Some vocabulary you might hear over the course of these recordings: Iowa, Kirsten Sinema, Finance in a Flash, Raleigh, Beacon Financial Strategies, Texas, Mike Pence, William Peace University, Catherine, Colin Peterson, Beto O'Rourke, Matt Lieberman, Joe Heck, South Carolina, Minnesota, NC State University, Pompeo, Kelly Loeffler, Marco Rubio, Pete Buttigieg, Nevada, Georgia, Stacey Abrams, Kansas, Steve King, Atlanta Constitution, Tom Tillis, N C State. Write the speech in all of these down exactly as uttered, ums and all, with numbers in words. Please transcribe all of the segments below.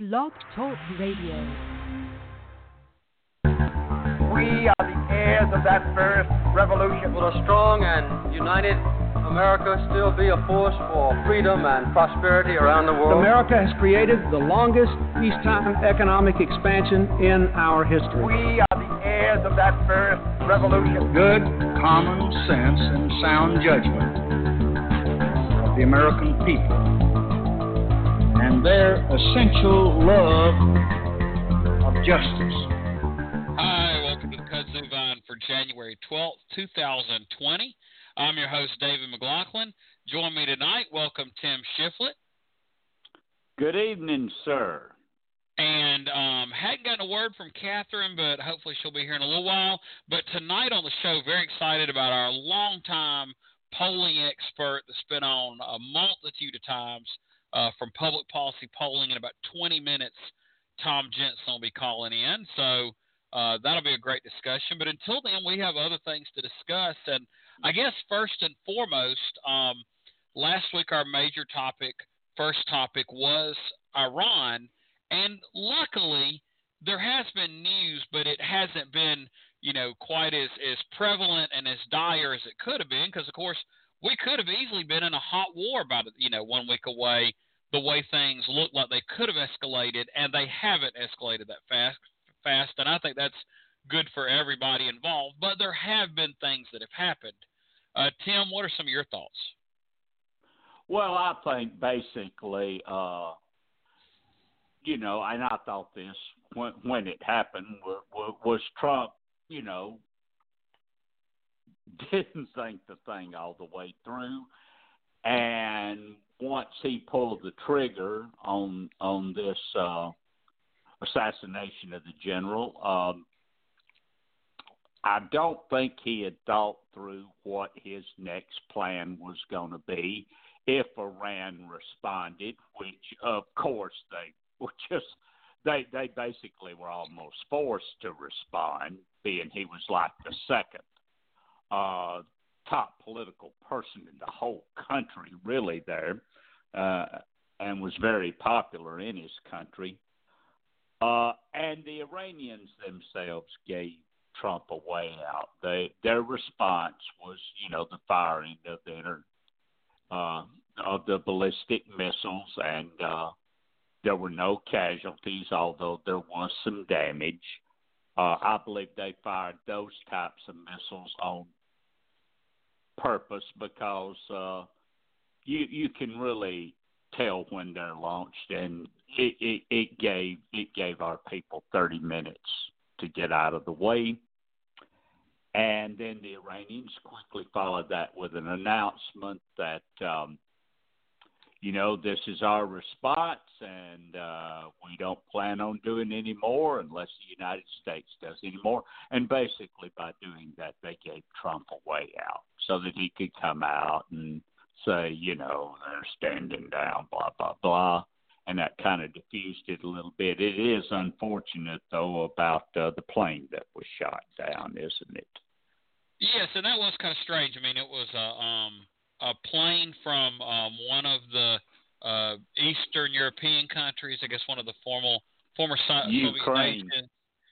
Blog Talk Radio. We are the heirs of that first revolution. Will a strong and united America still be a force for freedom and prosperity around the world? America has created the longest peacetime economic expansion in our history. We are the heirs of that first revolution. Good common sense and sound judgment of the American people, and their essential love of justice. Hi, welcome to the Kudzu Vine for January twelfth, twenty twenty. I'm your host, David McLaughlin. Join me tonight. Welcome, Tim Shiflett. Good evening, sir. And um, hadn't gotten a word from Catherine, but hopefully she'll be here in a little while. But tonight on the show, very excited about our longtime polling expert that's been on a multitude of times, Uh, from Public Policy Polling. In about twenty minutes, Tom Jensen will be calling in, so uh, that'll be a great discussion. But until then, we have other things to discuss, and I guess first and foremost, um, last week our major topic, first topic, was Iran, and luckily there has been news, but it hasn't been, you know, quite as, as prevalent and as dire as it could have been, because, of course, we could have easily been in a hot war about, you know, one week away, the way things look like they could have escalated, and they haven't escalated that fast, fast, and I think that's good for everybody involved. But there have been things that have happened. Uh, Tim, what are some of your thoughts? Well, I think basically, uh, you know, and I thought this when, when it happened, was, was Trump, you know, didn't think the thing all the way through, and once he pulled the trigger on on this uh, assassination of the general, um, I don't think he had thought through what his next plan was going to be if Iran responded, which of course they were just they they basically were almost forced to respond, being he was like the second Uh, top political person in the whole country, really, there, uh, and was very popular in his country. Uh, and the Iranians themselves gave Trump a way out. They, their response was, you know, the firing of the inter, uh, of the ballistic missiles, and uh, there were no casualties, although there was some damage. Uh, I believe they fired those types of missiles on purpose because uh, you you can really tell when they're launched, and it, it, it gave it gave our people thirty minutes to get out of the way, and then the Iranians quickly followed that with an announcement that um, you know, this is our response, and uh, we don't plan on doing any more unless the United States does any more. And basically by doing that, they gave Trump a way out so that he could come out and say, you know, they're standing down, blah, blah, blah. And that kind of diffused it a little bit. It is unfortunate, though, about uh, the plane that was shot down, isn't it? Yes, and that was kind of strange. I mean, it was a uh, – um a plane from um, one of the uh, Eastern European countries, I guess one of the formal, former Soviet nations,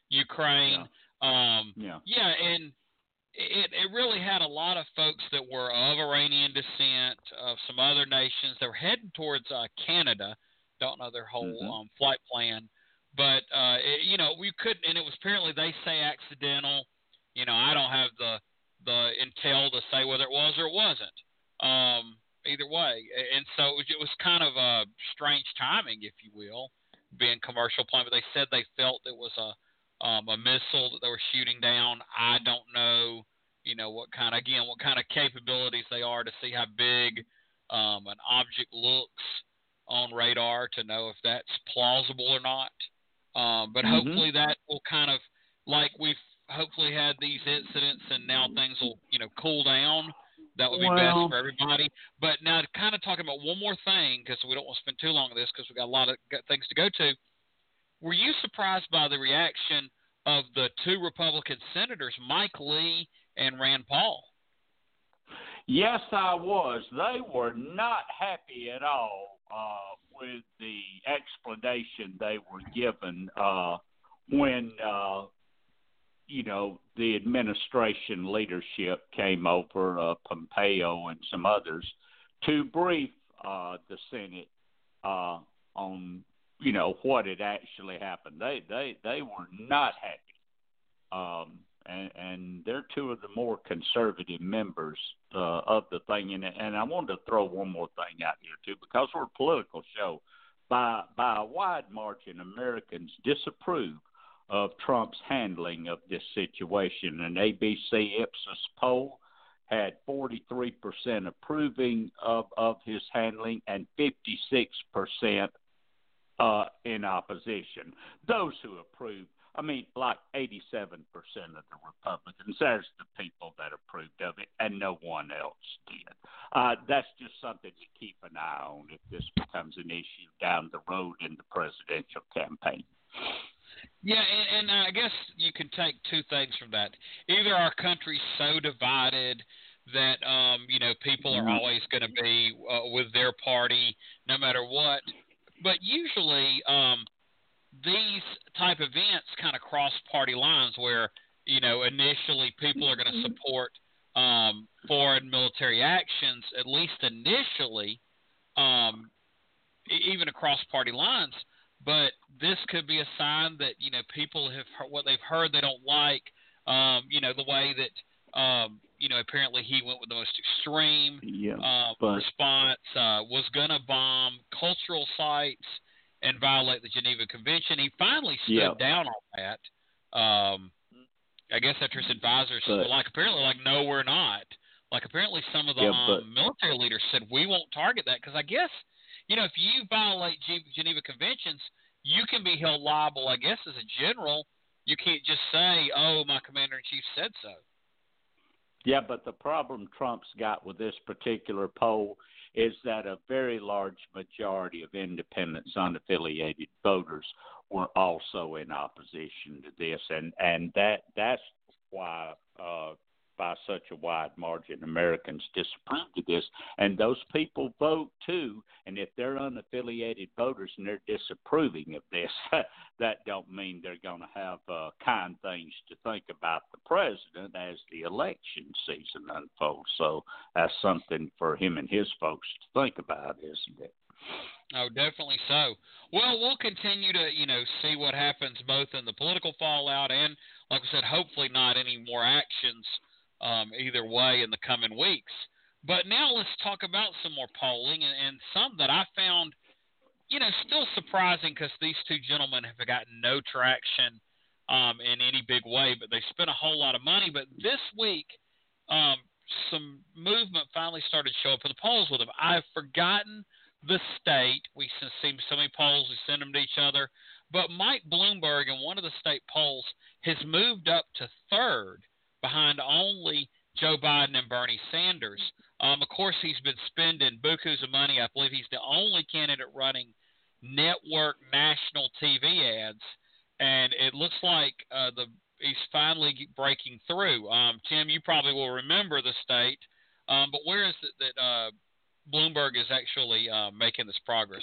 Ukraine. Yeah. Um, yeah. yeah, and it, it really had a lot of folks that were of Iranian descent, of some other nations. They were heading towards uh, Canada. Don't know their whole mm-hmm. um, flight plan. But, uh, it, you know, we couldn't, and it was apparently, they say, accidental. You know, I don't have the, the intel to say whether it was or it wasn't. Um, either way, and so it was, it was kind of a strange timing, if you will, being commercial plane. But they said they felt it was a um, a missile that they were shooting down. I don't know, you know, what kind of, again, what kind of capabilities they are to see how big um, an object looks on radar to know if that's plausible or not. Um, but mm-hmm. hopefully that will kind of, like we've hopefully had these incidents, and now things will, you know, cool down. That would be well, best for everybody. But now to kind of talking about one more thing, because we don't want to spend too long on this because we've got a lot of things to go to. Were you surprised by the reaction of the two Republican senators, Mike Lee and Rand Paul? Yes, I was. They were not happy at all uh, with the explanation they were given uh, when, uh, you know, the administration leadership came over, uh, Pompeo and some others, to brief uh, the Senate uh, on, you know, what had actually happened. They they, they were not happy. Um, and, and they're two of the more conservative members uh, of the thing. And, and I wanted to throw one more thing out here, too, because we're a political show. By, by a wide margin, Americans disapprove of Trump's handling of this situation. An A B C Ipsos poll had forty-three percent approving of, of his handling and fifty-six percent uh, in opposition. Those who approved, I mean, like eighty-seven percent of the Republicans, there's the people that approved of it, and no one else did. Uh, that's just something to keep an eye on if this becomes an issue down the road in the presidential campaign. Yeah, and, and I guess you can take two things from that. Either our country's so divided that, um, you know, people are always going to be uh, with their party no matter what, but usually um, – these type events kind of cross party lines where, you know, initially people are going to support um, foreign military actions, at least initially, um, even across party lines. But this could be a sign that, you know, people have heard what they've heard they don't like, um, you know, the way that, um, you know, apparently he went with the most extreme yeah, uh, response, uh, was going to bomb cultural sites and violate the Geneva Convention. He finally stood yep. down on that. Um, I guess after his advisors but, said, like, apparently, like, no, we're not. Like, apparently some of the yeah, but, um, military leaders said, we won't target that. Because I guess, you know, if you violate G- Geneva Conventions, you can be held liable, I guess, as a general. You can't just say, oh, my commander-in-chief said so. Yeah, but the problem Trump's got with this particular poll is that a very large majority of independents, unaffiliated voters were also in opposition to this. And, and that that's why, uh, by such a wide margin, Americans disapproved of this. And those people vote, too. And if they're unaffiliated voters and they're disapproving of this, that don't mean they're going to have uh, kind things to think about the president as the election season unfolds. So that's something for him and his folks to think about, isn't it? Oh, definitely so. Well, we'll continue to, you know, see what happens both in the political fallout and, like I said, hopefully not any more actions Um, either way in the coming weeks. But now let's talk about some more polling and, and some that I found, you know, still surprising because these two gentlemen have gotten no traction um, in any big way, but they spent a whole lot of money. But this week, um, some movement finally started to show up in the polls with them. I've forgotten the state. We see so many polls, we send them to each other. But Mike Bloomberg in one of the state polls has moved up to third, behind only Joe Biden and Bernie Sanders. Um, of course, he's been spending bukus of money. I believe he's the only candidate running network national T V ads, and it looks like uh, the he's finally breaking through. Um, Tim, you probably will remember the state, um, but where is it that uh, Bloomberg is actually uh, making this progress?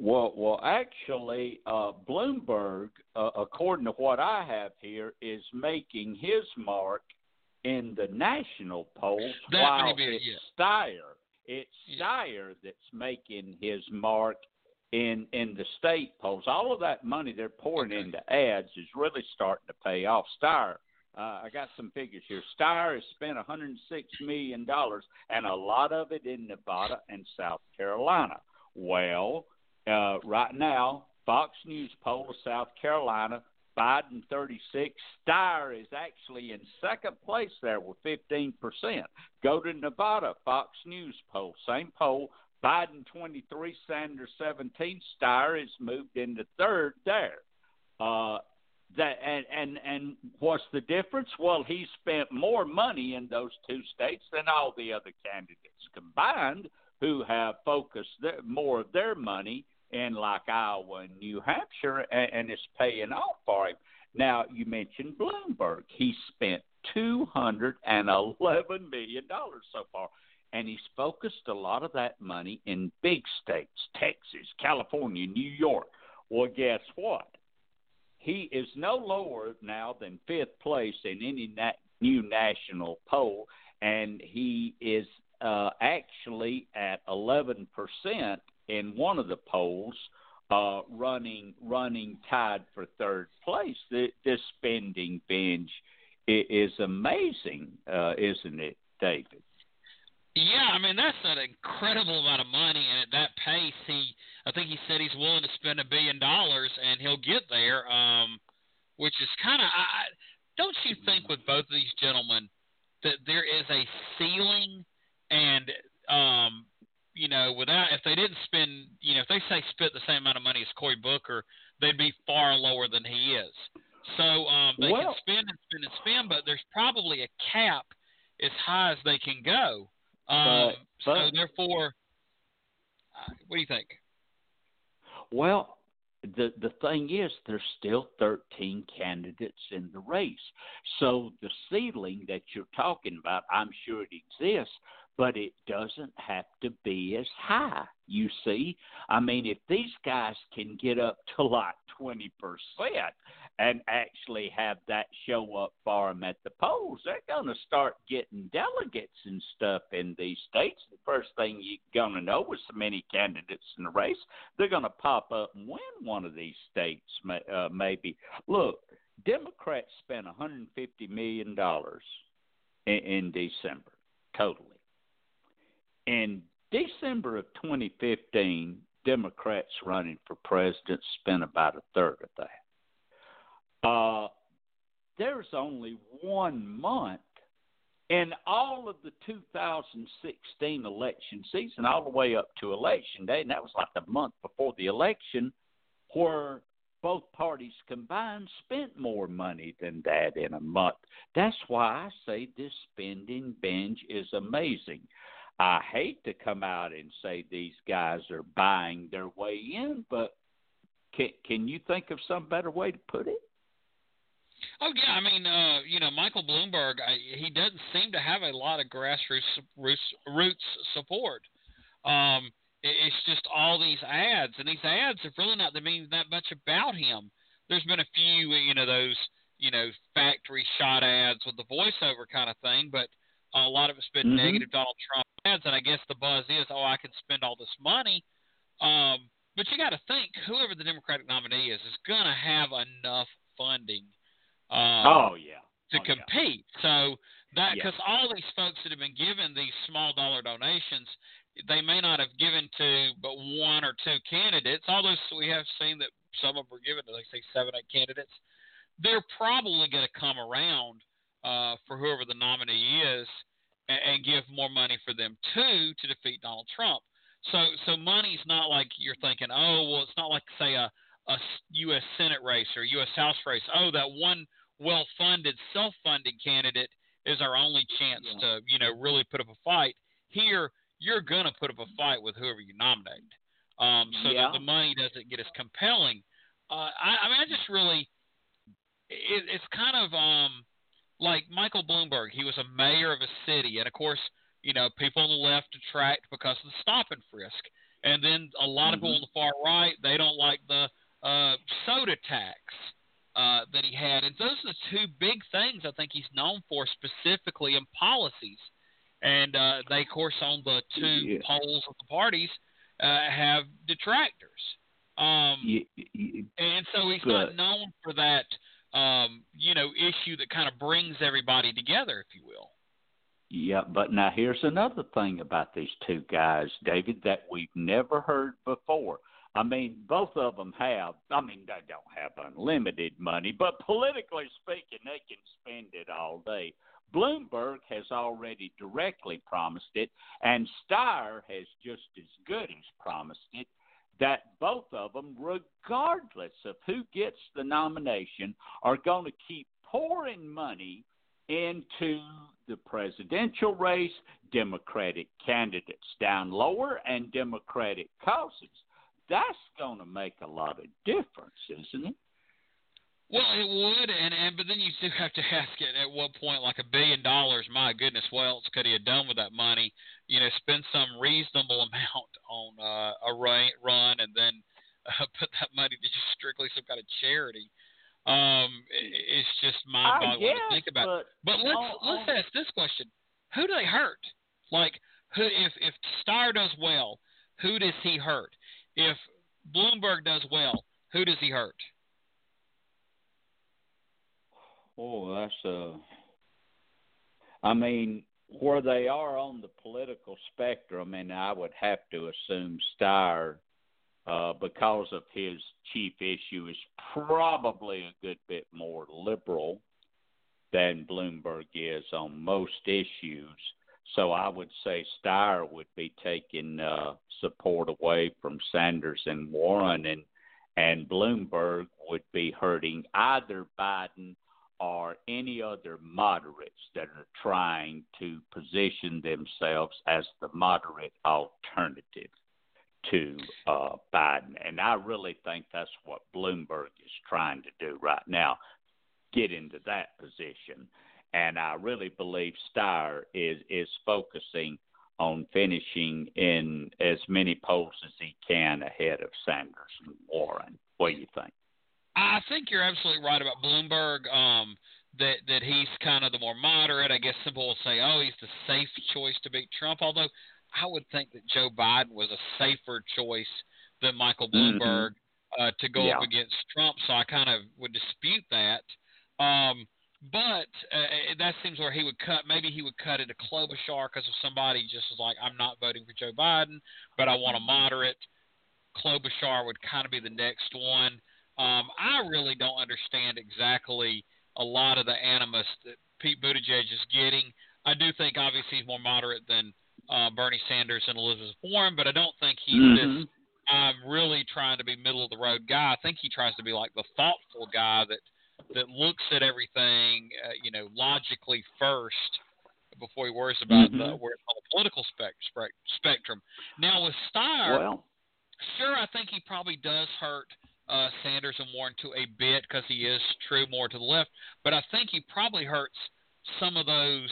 Well, well, actually, uh, Bloomberg, uh, according to what I have here, is making his mark in the national polls, that while be, it's yeah. Steyer, it's yeah. Steyer that's making his mark in in the state polls. All of that money they're pouring okay. into ads is really starting to pay off. Steyer, uh, I got some figures here. Steyer has spent one hundred six million dollars, and a lot of it in Nevada and South Carolina. Well, Uh, right now, Fox News poll of South Carolina, Biden thirty-six, Steyer is actually in second place there with fifteen percent. Go to Nevada, Fox News poll, same poll, Biden twenty-three, Sanders seventeen, Steyer is moved into third there. Uh, that and, and, and what's the difference? Well, he spent more money in those two states than all the other candidates combined, who have focused their, more of their money in like Iowa and New Hampshire, and, and it's paying off for him. Now, you mentioned Bloomberg. He spent two hundred eleven million dollars so far. And he's focused a lot of that money in big states, Texas, California, New York. Well, guess what? He is no lower now than fifth place in any na- new national poll, and he is uh, actually at eleven percent in one of the polls, uh, running running tied for third place. The, this spending binge is amazing, uh, isn't it, David? Yeah, I mean, that's an incredible amount of money, and at that pace, he I think he said he's willing to spend a billion dollars, and he'll get there, um, which is kind of – don't you think with both of these gentlemen that there is a ceiling and, um, you know, without – if they didn't spend – you know, if they say spent the same amount of money as Cory Booker, they'd be far lower than he is. So um, they well, can spend and spend and spend, but there's probably a cap as high as they can go. Um, but, but, so therefore, uh, what do you think? Well, the the thing is, there's still thirteen candidates in the race. So the ceiling that you're talking about, I'm sure it exists, but it doesn't have to be as high. You see, I mean, if these guys can get up to like twenty percent and actually have that show up for them at the polls, they're going to start getting delegates and stuff in these states. The first thing you're going to know with so many candidates in the race, they're going to pop up and win one of these states, uh, maybe. Look, Democrats spent one hundred fifty million dollars in, in December, totally. In December of twenty fifteen, Democrats running for president spent about a third of that. Uh, there's only one month in all of the two thousand sixteen election season, all the way up to election day, and that was like the month before the election, where both parties combined spent more money than that in a month. That's why I say this spending binge is amazing. I hate to come out and say these guys are buying their way in, but can can you think of some better way to put it? Oh, yeah. I mean, uh, you know, Michael Bloomberg, I, he doesn't seem to have a lot of grassroots roots support. Um, it, it's just all these ads, and these ads have really not mean that much about him. There's been a few, you know, those, you know, factory shot ads with the voiceover kind of thing, but a lot of it's been mm-hmm. negative Donald Trump ads, and I guess the buzz is, oh, I can spend all this money. Um, but you got to think, whoever the Democratic nominee is is going to have enough funding um, oh, yeah. to oh, compete. Yeah. So that because yeah. all these folks that have been given these small-dollar donations, they may not have given to but one or two candidates, although we have seen that some of them were given to, like, say, seven, eight candidates. They're probably going to come around Uh, for whoever the nominee is, and, and give more money for them too to defeat Donald Trump. So, so money's not like you're thinking. Oh, well, it's not like say a, a U S Senate race or a U S House race. Oh, that one well-funded, self-funded candidate is our only chance yeah. to, you know, really put up a fight. Here, you're gonna put up a fight with whoever you nominate, um, so yeah. that the money doesn't get as compelling. Uh, I, I mean, I just really, it, it's kind of. Um, Like Michael Bloomberg, he was a mayor of a city. And, of course, you know, people on the left detract because of the stop and frisk. And then a lot mm-hmm. of people on the far right, they don't like the uh, soda tax uh, that he had. And those are the two big things I think he's known for specifically in policies. And uh, they, of course, on the two yeah. poles of the parties uh, have detractors. Um, yeah, yeah. And so he's but. not known for that. Um, you know, issue that kind of brings everybody together, if you will. Yeah, but now here's another thing about these two guys, David, that we've never heard before. I mean, both of them have, I mean, they don't have unlimited money, but politically speaking, they can spend it all day. Bloomberg has already directly promised it, and Steyer has just as good as promised it, that both of them, regardless of who gets the nomination, are going to keep pouring money into the presidential race, Democratic candidates down lower, and Democratic causes. That's going to make a lot of difference, isn't it? Well, it would, and, and but then you do have to ask it at what point, like a billion dollars, my goodness, what else could he have done with that money? You know, spend some reasonable amount on uh, a run and then uh, put that money to just strictly some kind of charity. Um, it's just mind-boggling to think about. But, but let's oh, let's oh. ask this question. Who do they hurt? Like, who if, if Steyer does well, who does he hurt? If Bloomberg does well, who does he hurt? Oh, that's uh, I mean, where they are on the political spectrum, and I would have to assume Steyer, uh, because of his chief issue, is probably a good bit more liberal than Bloomberg is on most issues. So I would say Steyer would be taking uh, support away from Sanders and Warren, and and Bloomberg would be hurting either Biden or any other moderates that are trying to position themselves as the moderate alternative to uh, Biden. And I really think that's what Bloomberg is trying to do right now, get into that position. And I really believe Steyer is, is focusing on finishing in as many polls as he can ahead of Sanders and Warren. What do you think? I think you're absolutely right about Bloomberg, um, that, that he's kind of the more moderate. I guess people will say, oh, he's the safe choice to beat Trump, although I would think that Joe Biden was a safer choice than Michael Bloomberg mm-hmm. uh, to go yeah. up against Trump, so I kind of would dispute that. Um, but uh, that seems where he would cut. Maybe he would cut it to Klobuchar because if somebody just was like, I'm not voting for Joe Biden, but I want a moderate, Klobuchar would kind of be the next one. Um, I really don't understand exactly a lot of the animus that Pete Buttigieg is getting. I do think, obviously, he's more moderate than uh, Bernie Sanders and Elizabeth Warren, but I don't think he's mm-hmm. this I'm um, really trying to be middle-of-the-road guy. I think he tries to be like the thoughtful guy that, that looks at everything, uh, you know, logically first before he worries about mm-hmm. the, where it's on the political spec- spectrum. Now, with Steyer, well. sure, I think he probably does hurt – Uh, Sanders and Warren to a bit because he is true more to the left, but I think he probably hurts some of those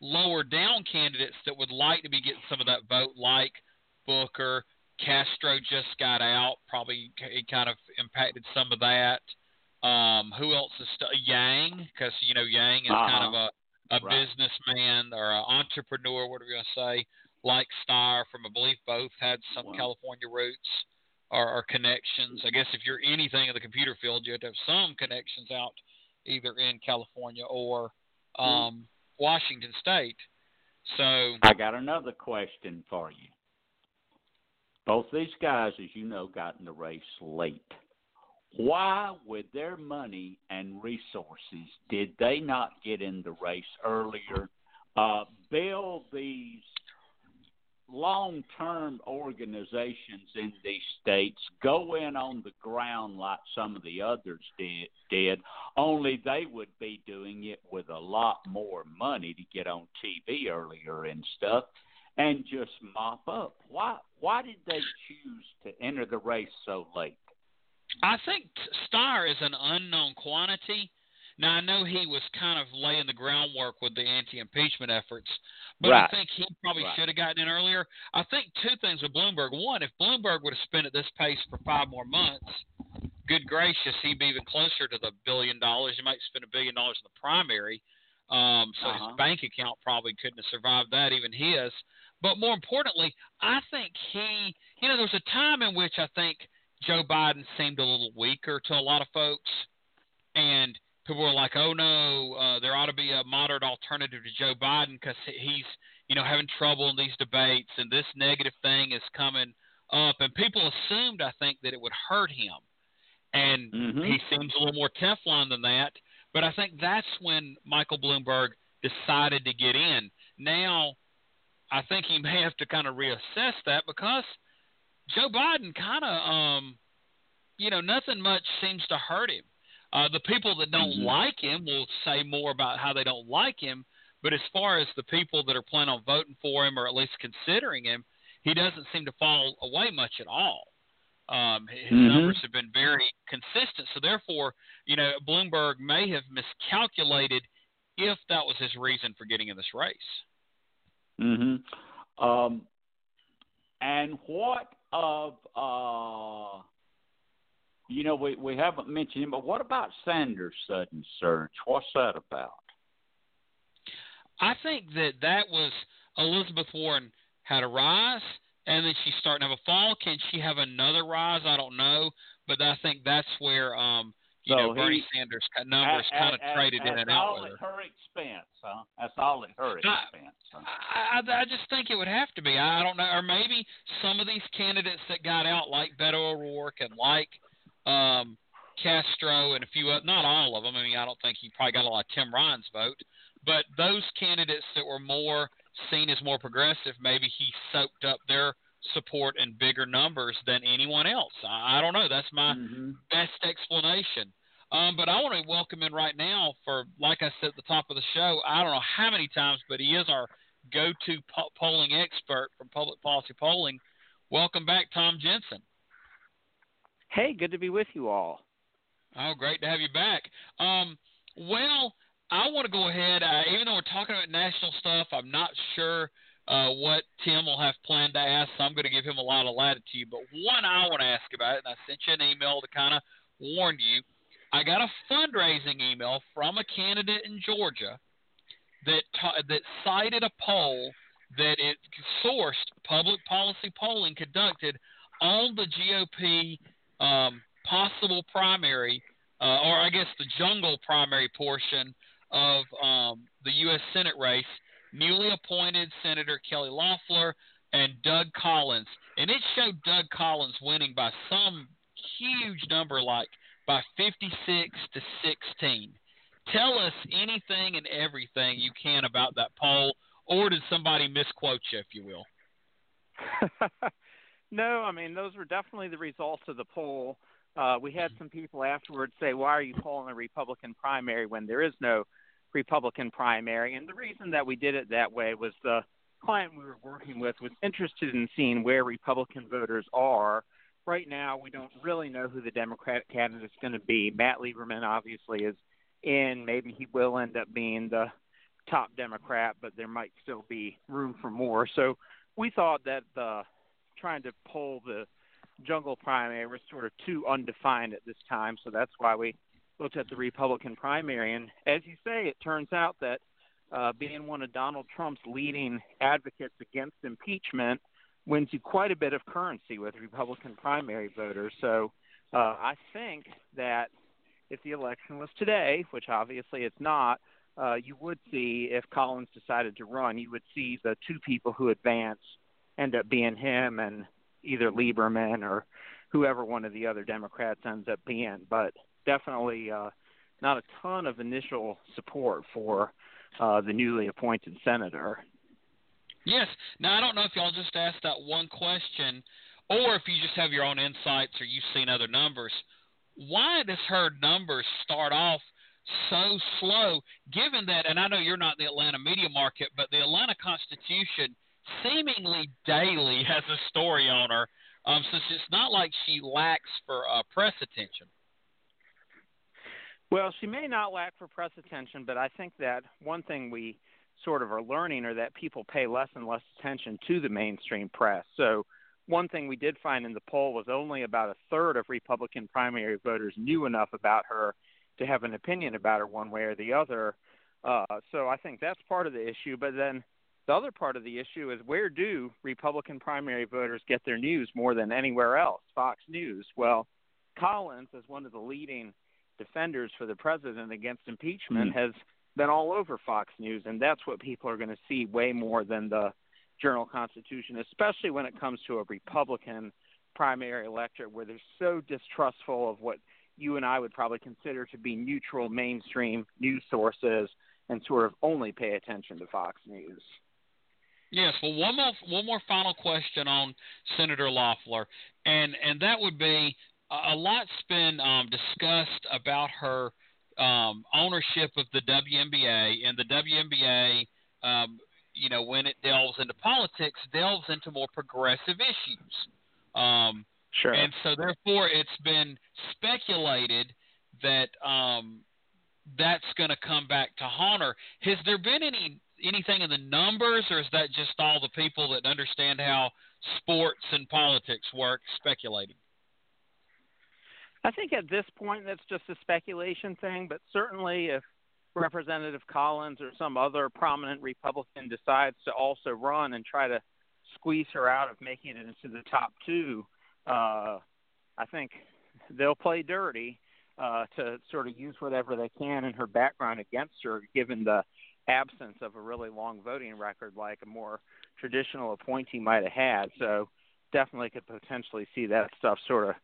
lower down candidates that would like to be getting some of that vote, like Booker. Castro just got out, probably he kind of impacted some of that. Um, who else is st- Yang? Because you know Yang is uh-huh. kind of a, a right. businessman or an entrepreneur, what are we going to say? Like Steyer, from I believe both had some wow. California roots. Our connections. I guess if you're anything in the computer field, you have to have some connections out either in California or um, Washington State. So I got another question for you. Both these guys, as you know, got in the race late. Why, with their money and resources, did they not get in the race earlier? Uh, build these long-term organizations in these states, go in on the ground like some of the others did, did, only they would be doing it with a lot more money to get on T V earlier and stuff and just mop up. Why, why did they choose to enter the race so late? I think Steyer is an unknown quantity. Now, I know he was kind of laying the groundwork with the anti-impeachment efforts, but right. I think he probably right. should have gotten in earlier. I think two things with Bloomberg. One, if Bloomberg would have spent at this pace for five more months, good gracious, he'd be even closer to the billion dollars. He might spend a billion dollars in the primary, um, so uh-huh. his bank account probably couldn't have survived that, even his. But more importantly, I think he – you know, there was a time in which I think Joe Biden seemed a little weaker to a lot of folks, and – people were like, oh, no, uh, there ought to be a moderate alternative to Joe Biden because he's, you know, having trouble in these debates and this negative thing is coming up. And people assumed, I think, that it would hurt him. And mm-hmm. he seems a little more Teflon than that. But I think that's when Michael Bloomberg decided to get in. Now, I think he may have to kind of reassess that because Joe Biden kind of, um, you know, nothing much seems to hurt him. Uh, the people that don't mm-hmm. like him will say more about how they don't like him, but as far as the people that are planning on voting for him or at least considering him, he doesn't seem to fall away much at all. Um, his mm-hmm. numbers have been very consistent. So therefore, you know, Bloomberg may have miscalculated if that was his reason for getting in this race. Mm-hmm. Um, and what of, uh, you know, we, we haven't mentioned him, but what about Sanders' sudden surge? What's that about? I think that that was Elizabeth Warren had a rise, and then she's starting to have a fall. Can she have another rise? I don't know, but I think that's where um, you so know, Bernie Sanders' numbers at, kind of at, traded at, in and out. That's all at her expense, huh? That's all at her I, expense. Huh? I, I, I just think it would have to be. I don't know, or maybe some of these candidates that got out, like Beto O'Rourke and like um, Castro and a few other, not all of them. I mean, I don't think he probably got a lot of Tim Ryan's vote, but those candidates that were more seen as more progressive, maybe he soaked up their support in bigger numbers than anyone else. I, I don't know. That's my mm-hmm. best explanation. Um, but I want to welcome in right now for, like I said at the top of the show, I don't know how many times, but he is our go-to po- polling expert from Public Policy Polling. Welcome back, Tom Jensen. Hey, good to be with you all. Oh, great to have you back. Um, well, I want to go ahead, uh, even though we're talking about national stuff, I'm not sure uh, what Tim will have planned to ask, so I'm going to give him a lot of latitude. But one I want to ask about, and I sent you an email to kind of warn you, I got a fundraising email from a candidate in Georgia that ta- that cited a poll that it sourced, Public Policy Polling conducted on the G O P um, possible primary, uh, or I guess the jungle primary portion of um, the U S Senate race, newly appointed Senator Kelly Loeffler and Doug Collins. And it showed Doug Collins winning by some huge number, like by fifty-six to sixteen. Tell us anything and everything you can about that poll, or did somebody misquote you, if you will? No, I mean, those were definitely the results of the poll. Uh, we had some people afterwards say, why are you polling a Republican primary when there is no Republican primary? And the reason that we did it that way was the client we were working with was interested in seeing where Republican voters are. Right now, we don't really know who the Democratic candidate is going to be. Matt Lieberman obviously is in. Maybe he will end up being the top Democrat, but there might still be room for more. So we thought that the trying to poll the jungle primary was sort of too undefined at this time, so that's why we looked at the Republican primary. And as you say, it turns out that uh, being one of Donald Trump's leading advocates against impeachment wins you quite a bit of currency with Republican primary voters. So uh, I think that if the election was today, which obviously it's not, uh, you would see, if Collins decided to run, you would see the two people who advance end up being him and either Lieberman or whoever one of the other Democrats ends up being, but definitely uh, not a ton of initial support for uh, the newly appointed senator. Yes. Now, I don't know if y'all just asked that one question or if you just have your own insights or you've seen other numbers. Why does her numbers start off so slow, given that, and I know you're not in the Atlanta media market, but the Atlanta Constitution seemingly daily has a story on her, um, so it's not like she lacks for uh, press attention. Well, she may not lack for press attention, but I think that one thing we sort of are learning are that people pay less and less attention to the mainstream press. So one thing we did find in the poll was only about a third of Republican primary voters knew enough about her to have an opinion about her one way or the other. Uh, so I think that's part of the issue, but then the other part of the issue is, where do Republican primary voters get their news more than anywhere else? Fox News. Well, Collins, as one of the leading defenders for the president against impeachment, mm-hmm. has been all over Fox News, and that's what people are going to see way more than the Journal-Constitution, especially when it comes to a Republican primary electorate where they're so distrustful of what you and I would probably consider to be neutral mainstream news sources and sort of only pay attention to Fox News. Yes, well, one more, one more final question on Senator Loeffler, and, and that would be a lot's been um, discussed about her um, ownership of the W N B A, and the W N B A, um, you know, when it delves into politics, delves into more progressive issues. Um, Sure. And so therefore it's been speculated that um, that's going to come back to haunt her. Has there been any anything in the numbers, or is that just all the people that understand how sports and politics work speculating? I think at this point that's just a speculation thing, but certainly if Representative Collins or some other prominent Republican decides to also run and try to squeeze her out of making it into the top two, uh, I think they'll play dirty uh, to sort of use whatever they can in her background against her, given the absence of a really long voting record like a more traditional appointee might have had. So definitely could potentially see that stuff sort of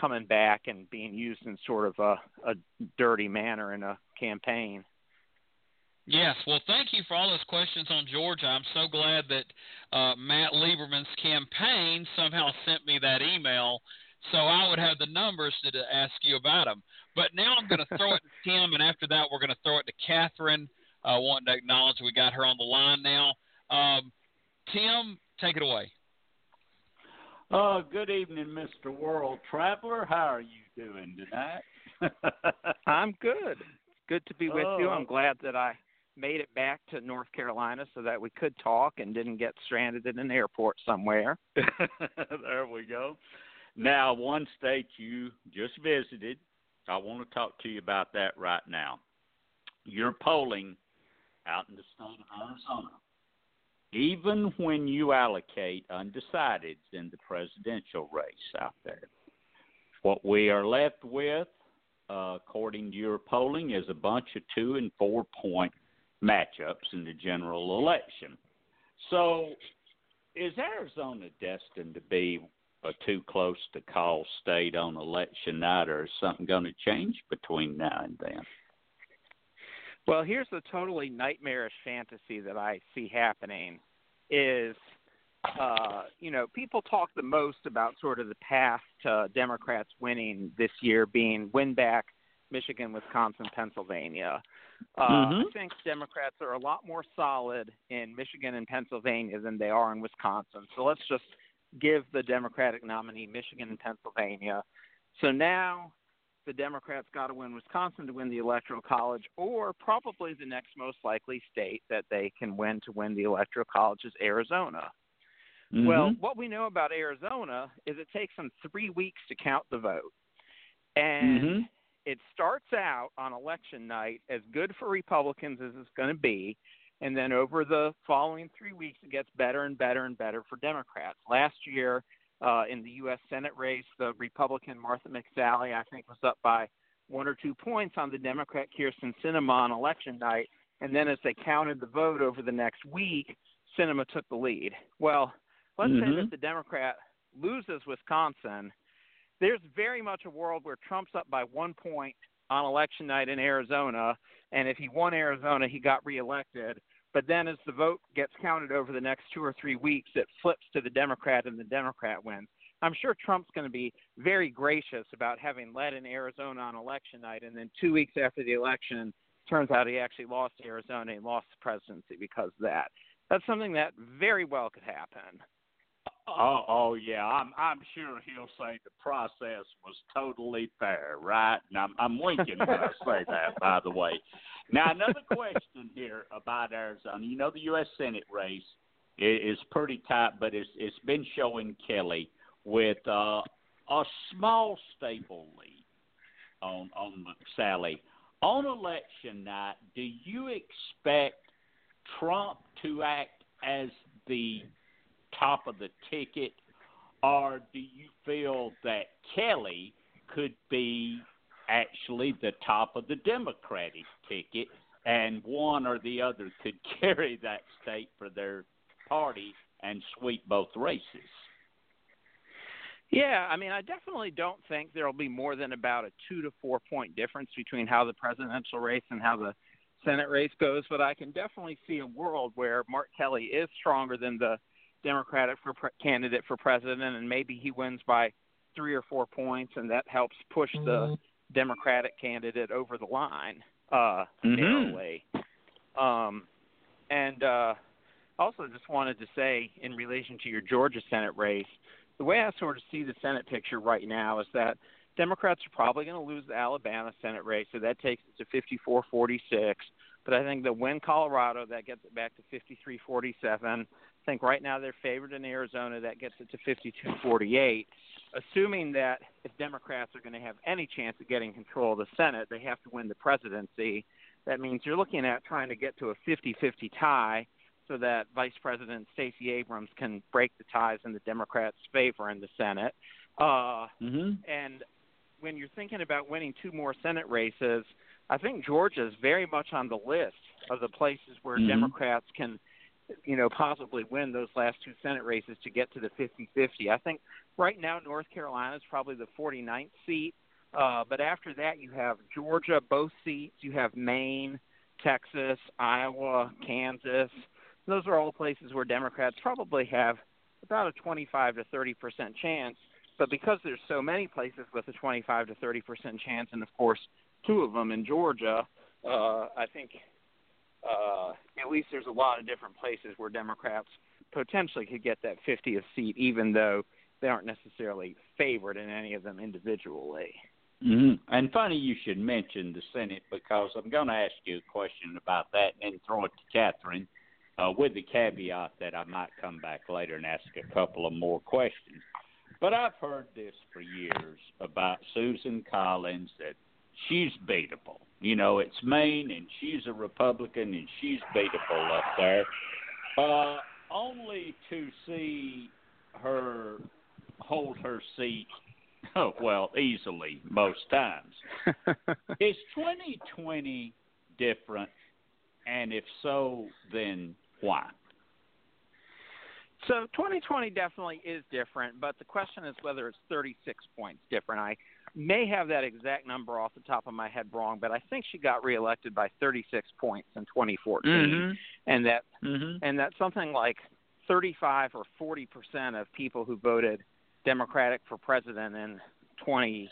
coming back and being used in sort of a, a dirty manner in a campaign. Yes. Well, thank you for all those questions on Georgia. I'm so glad that uh, Matt Lieberman's campaign somehow sent me that email, so I would have the numbers to, to ask you about them. But now I'm going to throw it to Tim, and after that we're going to throw it to Catherine. I uh, want to acknowledge we got her on the line now. Um, Tim, take it away. Uh, good evening, Mister World Traveler. How are you doing tonight? I'm good. Good to be with oh. you. I'm glad that I made it back to North Carolina so that we could talk and didn't get stranded in an airport somewhere. There we go. Now, one state you just visited, I want to talk to you about that right now. You're polling out in the state of Arizona. Even when you allocate undecideds in the presidential race out there, what we are left with, uh, according to your polling, is a bunch of two- and four-point matchups in the general election. So is Arizona destined to be a too-close-to-call state on election night, or is something going to change between now and then? Well, here's the totally nightmarish fantasy that I see happening is, uh, you know, people talk the most about sort of the path to Democrats winning this year being win back Michigan, Wisconsin, Pennsylvania. Uh, mm-hmm. I think Democrats are a lot more solid in Michigan and Pennsylvania than they are in Wisconsin. So let's just give the Democratic nominee Michigan and Pennsylvania. So now – the Democrats got to win Wisconsin to win the Electoral College, or probably the next most likely state that they can win to win the Electoral College is Arizona. Mm-hmm. Well, what we know about Arizona is it takes them three weeks to count the vote. And mm-hmm. it starts out on election night as good for Republicans as it's going to be. And then over the following three weeks, it gets better and better and better for Democrats. Last year, Uh, in the U S Senate race, the Republican Martha McSally, I think, was up by one or two points on the Democrat Kyrsten Sinema on election night. And then as they counted the vote over the next week, Sinema took the lead. Well, let's mm-hmm. say that the Democrat loses Wisconsin. There's very much a world where Trump's up by one point on election night in Arizona. And if he won Arizona, he got reelected. But then as the vote gets counted over the next two or three weeks, it flips to the Democrat and the Democrat wins. I'm sure Trump's going to be very gracious about having led in Arizona on election night, and then two weeks after the election, turns out he actually lost Arizona and lost the presidency because of that. That's something that very well could happen. Oh, oh yeah. I'm, I'm sure he'll say the process was totally fair, right? And I'm, I'm winking when I say that, by the way. Now, another question here about Arizona. You know, the U S Senate race is, is pretty tight, but it's it's been showing Kelly with uh, a small stable lead on, on McSally. On election night, do you expect Trump to act as the top of the ticket, or do you feel that Kelly could be actually the top of the Democratic ticket, and one or the other could carry that state for their party and sweep both races? Yeah, I mean, I definitely don't think there will be more than about a two to four point difference between how the presidential race and how the Senate race goes, but I can definitely see a world where Mark Kelly is stronger than the Democratic for pre- candidate for president, and maybe he wins by three or four points, and that helps push the mm-hmm. Democratic candidate over the line uh, mm-hmm. narrowly. Um, and uh, also just wanted to say, in relation to your Georgia Senate race, the way I sort of see the Senate picture right now is that Democrats are probably going to lose the Alabama Senate race, so that takes it to fifty-four forty-six. But I think they'll win Colorado, that gets it back to fifty-three forty-seven. I think right now they're favored in Arizona, that gets it to fifty-two forty-eight. Assuming that if Democrats are going to have any chance of getting control of the Senate, they have to win the presidency. That means you're looking at trying to get to a fifty-fifty tie so that Vice President Stacey Abrams can break the ties in the Democrats' favor in the Senate. Uh, mm-hmm. And when you're thinking about winning two more Senate races, I think Georgia is very much on the list of the places where mm-hmm. Democrats can, you know, possibly win those last two Senate races to get to the fifty-fifty. I think right now North Carolina is probably the forty-ninth seat, uh, but after that you have Georgia, both seats. You have Maine, Texas, Iowa, Kansas. Those are all places where Democrats probably have about a twenty-five to thirty percent chance. But because there's so many places with a twenty-five to thirty percent chance, and of course two of them in Georgia, uh, I think uh, at least there's a lot of different places where Democrats potentially could get that fiftieth seat, even though they aren't necessarily favored in any of them individually. Mm-hmm. And funny you should mention the Senate, because I'm going to ask you a question about that and then throw it to Catherine, uh, with the caveat that I might come back later and ask a couple of more questions. But I've heard this for years about Susan Collins, that she's beatable. You know, it's Maine, and she's a Republican, and she's beatable up there. Uh, only to see her hold her seat, oh, well, easily most times. Is twenty twenty different? And if so, then why? So twenty twenty definitely is different, but the question is whether it's thirty-six points different. I may have that exact number off the top of my head wrong, but I think she got reelected by thirty-six points in twenty fourteen, mm-hmm. and that mm-hmm. and that's something like thirty-five or forty percent of people who voted Democratic for president in twenty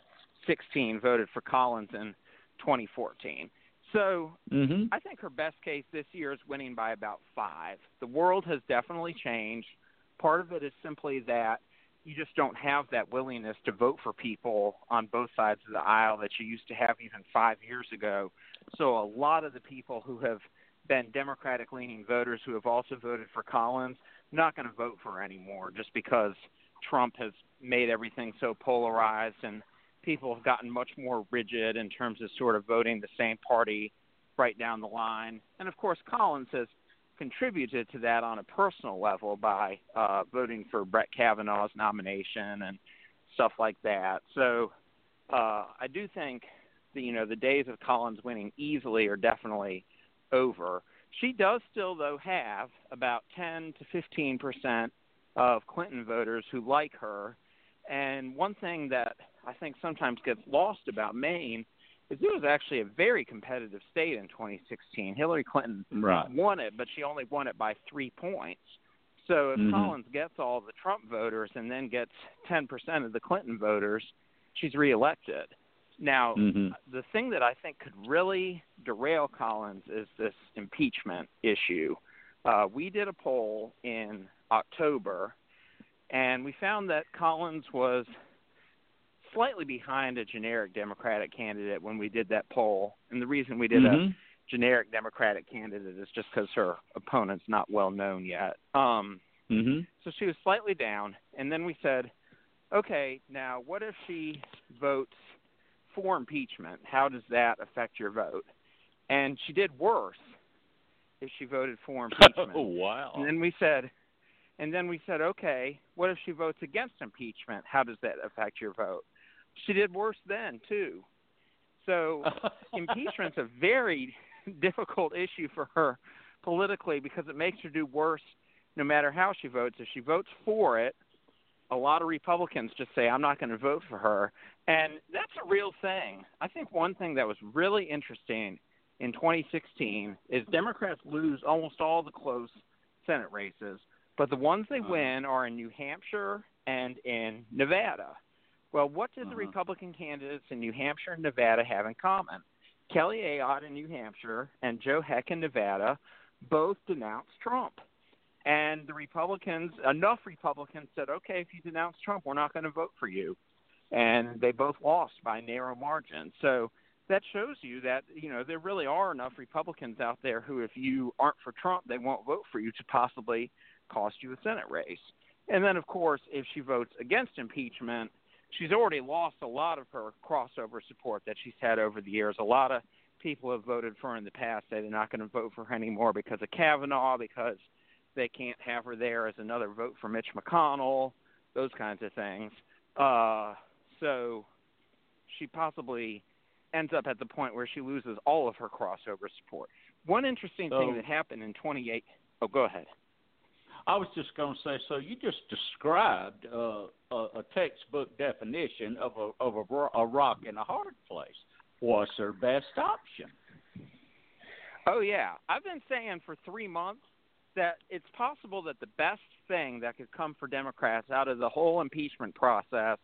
sixteen voted for Collins in twenty fourteen. So mm-hmm. I think her best case this year is winning by about five. The world has definitely changed. Part of it is simply that you just don't have that willingness to vote for people on both sides of the aisle that you used to have even five years ago. So a lot of the people who have been Democratic-leaning voters who have also voted for Collins, not going to vote for her anymore just because Trump has made everything so polarized, and people have gotten much more rigid in terms of sort of voting the same party right down the line. And, of course, Collins has contributed to that on a personal level by uh, voting for Brett Kavanaugh's nomination and stuff like that. So uh, I do think, the, you know, the days of Collins winning easily are definitely over. She does still, though, have about ten to fifteen percent of Clinton voters who like her. And one thing that I think sometimes gets lost about Maine is it was actually a very competitive state in twenty sixteen. Hillary Clinton right. won it, but she only won it by three points. So if mm-hmm. Collins gets all the Trump voters and then gets ten percent of the Clinton voters, she's reelected. Now, mm-hmm. the thing that I think could really derail Collins is this impeachment issue. Uh, we did a poll in October, and we found that Collins was slightly behind a generic Democratic candidate when we did that poll. And the reason we did mm-hmm. a generic Democratic candidate is just because her opponent's not well known yet. Um, mm-hmm. So she was slightly down. And then we said, okay, now what if she votes for impeachment? How does that affect your vote? And she did worse if she voted for impeachment. Oh, wow. And then we said, and then we said, okay, what if she votes against impeachment? How does that affect your vote? She did worse then, too. So impeachment's a very difficult issue for her politically because it makes her do worse no matter how she votes. If she votes for it, a lot of Republicans just say, I'm not going to vote for her. And that's a real thing. I think one thing that was really interesting in twenty sixteen is Democrats lose almost all the close Senate races, but the ones they win are in New Hampshire and in Nevada. Well, what did uh-huh. the Republican candidates in New Hampshire and Nevada have in common? Kelly Ayotte in New Hampshire and Joe Heck in Nevada both denounced Trump. And the Republicans, enough Republicans said, okay, if you denounce Trump, we're not going to vote for you. And they both lost by narrow margins. So that shows you that, you know, there really are enough Republicans out there who, if you aren't for Trump, they won't vote for you to possibly cost you a Senate race. And then, of course, if she votes against impeachment, she's already lost a lot of her crossover support that she's had over the years. A lot of people have voted for her in the past. They're not going to vote for her anymore because of Kavanaugh, because they can't have her there as another vote for Mitch McConnell, those kinds of things. Uh, so she possibly ends up at the point where she loses all of her crossover support. One interesting so, thing that happened in twenty-eight – oh, go ahead. I was just going to say, so you just described uh, a, a textbook definition of, a, of a, a rock in a hard place. What's her best option? Oh, yeah. I've been saying for three months that it's possible that the best thing that could come for Democrats out of the whole impeachment process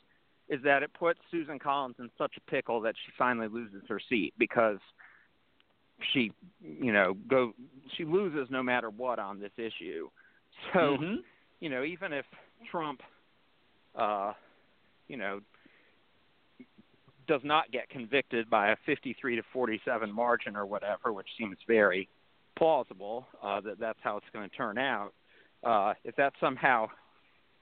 is that it puts Susan Collins in such a pickle that she finally loses her seat, because she, you know, go she loses no matter what on this issue. So, mm-hmm. you know, even if Trump, uh, you know, does not get convicted by a fifty-three to forty-seven margin or whatever, which seems very plausible uh, that that's how it's going to turn out, uh, if that somehow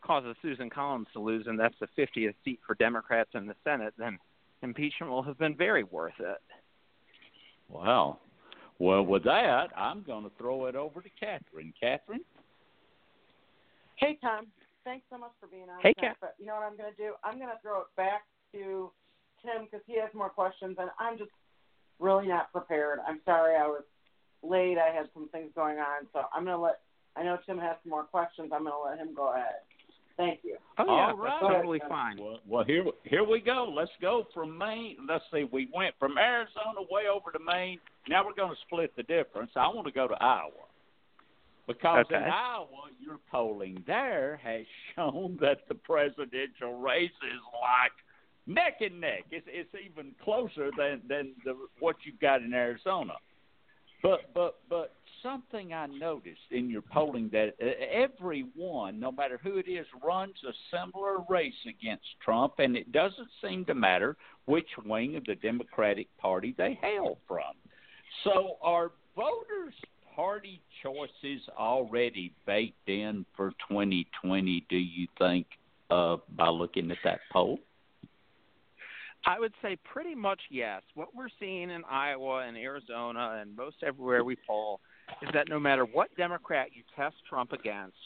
causes Susan Collins to lose, and that's the fiftieth seat for Democrats in the Senate, then impeachment will have been very worth it. Wow. Well, with that, I'm going to throw it over to Catherine. Catherine? Hey, Tom. Thanks so much for being on. Hey, Catherine. But you know what I'm going to do? I'm going to throw it back to Tim because he has more questions, and I'm just really not prepared. I'm sorry I was late. I had some things going on, so I'm going to let – I know Tim has some more questions. I'm going to let him go ahead. Thank you. Oh, yeah, all right. Totally ahead, fine. Well, well, here here we go. Let's go from Maine. Let's see. We went from Arizona way over to Maine. Now we're going to split the difference. I want to go to Iowa because okay. in Iowa, your polling there has shown that the presidential race is like neck and neck. It's, it's even closer than, than the, what you've got in Arizona. But but but something I noticed in your polling that everyone, no matter who it is, runs a similar race against Trump, and it doesn't seem to matter which wing of the Democratic Party they hail from. So are voters' party choices already baked in for twenty twenty, do you think, uh, by looking at that poll? I would say pretty much yes. What we're seeing in Iowa and Arizona and most everywhere we poll is that no matter what Democrat you test Trump against,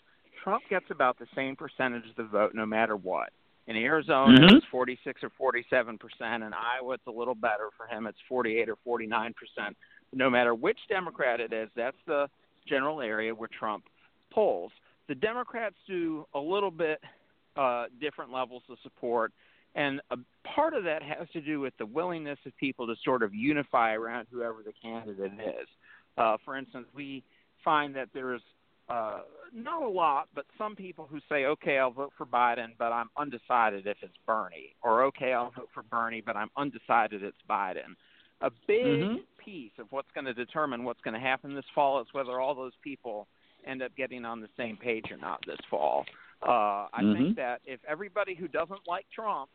Trump gets about the same percentage of the vote no matter what. In Arizona, mm-hmm. it's forty-six or forty-seven percent. In Iowa, it's a little better for him. It's forty-eight or forty-nine percent. No matter which Democrat it is, that's the general area where Trump polls. The Democrats do a little bit uh, different levels of support. And a part of that has to do with the willingness of people to sort of unify around whoever the candidate is. Uh, for instance, we find that there's uh, not a lot, but some people who say, okay, I'll vote for Biden, but I'm undecided if it's Bernie. Or, okay, I'll vote for Bernie, but I'm undecided it's Biden. A big mm-hmm. piece of what's going to determine what's going to happen this fall is whether all those people end up getting on the same page or not this fall. Uh, I mm-hmm. think that if everybody who doesn't like Trump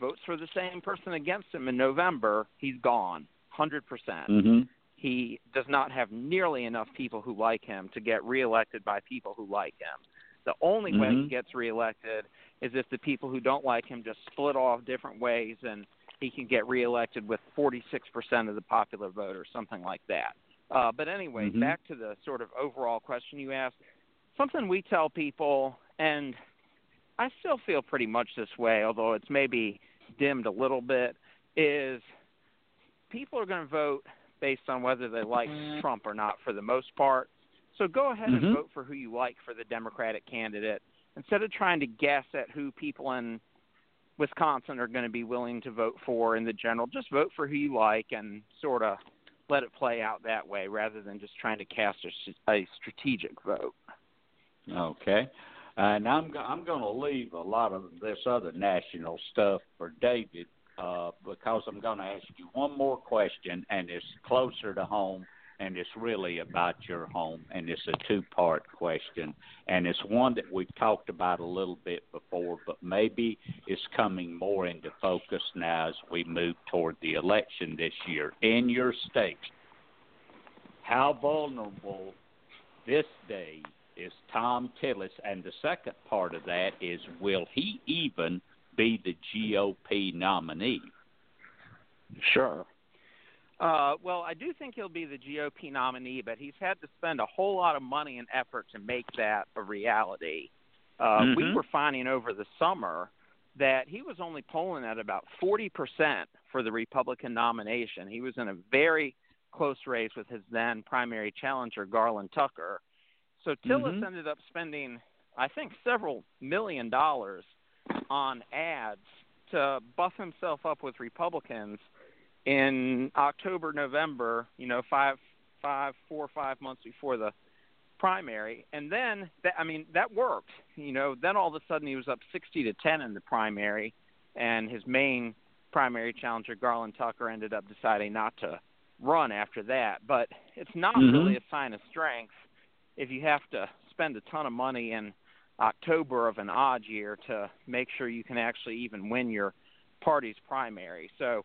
votes for the same person against him in November, he's gone, one hundred percent. Mm-hmm. He does not have nearly enough people who like him to get reelected by people who like him. The only mm-hmm. way he gets reelected is if the people who don't like him just split off different ways and he can get reelected with forty-six percent of the popular vote or something like that. Uh, but anyway, mm-hmm. back to the sort of overall question you asked, something we tell people – and I still feel pretty much this way, although it's maybe dimmed a little bit, is people are going to vote based on whether they like Trump or not for the most part. So go ahead mm-hmm. and vote for who you like for the Democratic candidate instead of trying to guess at who people in Wisconsin are going to be willing to vote for in the general. Just vote for who you like and sort of let it play out that way rather than just trying to cast a, a strategic vote. Okay. And I'm I'm going to leave a lot of this other national stuff for David uh, because I'm going to ask you one more question, and it's closer to home, and it's really about your home, and it's a two-part question, and it's one that we've talked about a little bit before, but maybe it's coming more into focus now as we move toward the election this year. In your state, how vulnerable this day is Tom Tillis, and the second part of that is, will he even be the G O P nominee? Sure. Uh, well, I do think he'll be the G O P nominee, but he's had to spend a whole lot of money and effort to make that a reality. Uh, mm-hmm. We were finding over the summer that he was only polling at about forty percent for the Republican nomination. He was in a very close race with his then primary challenger, Garland Tucker. So Tillis mm-hmm. ended up spending, I think, several million dollars on ads to buff himself up with Republicans in October, November, you know, five, five, four, five months before the primary. And then, that, I mean, that worked. You know, then all of a sudden he was up sixty to ten in the primary, and his main primary challenger, Garland Tucker, ended up deciding not to run after that. But it's not mm-hmm. really a sign of strength if you have to spend a ton of money in October of an odd year to make sure you can actually even win your party's primary. So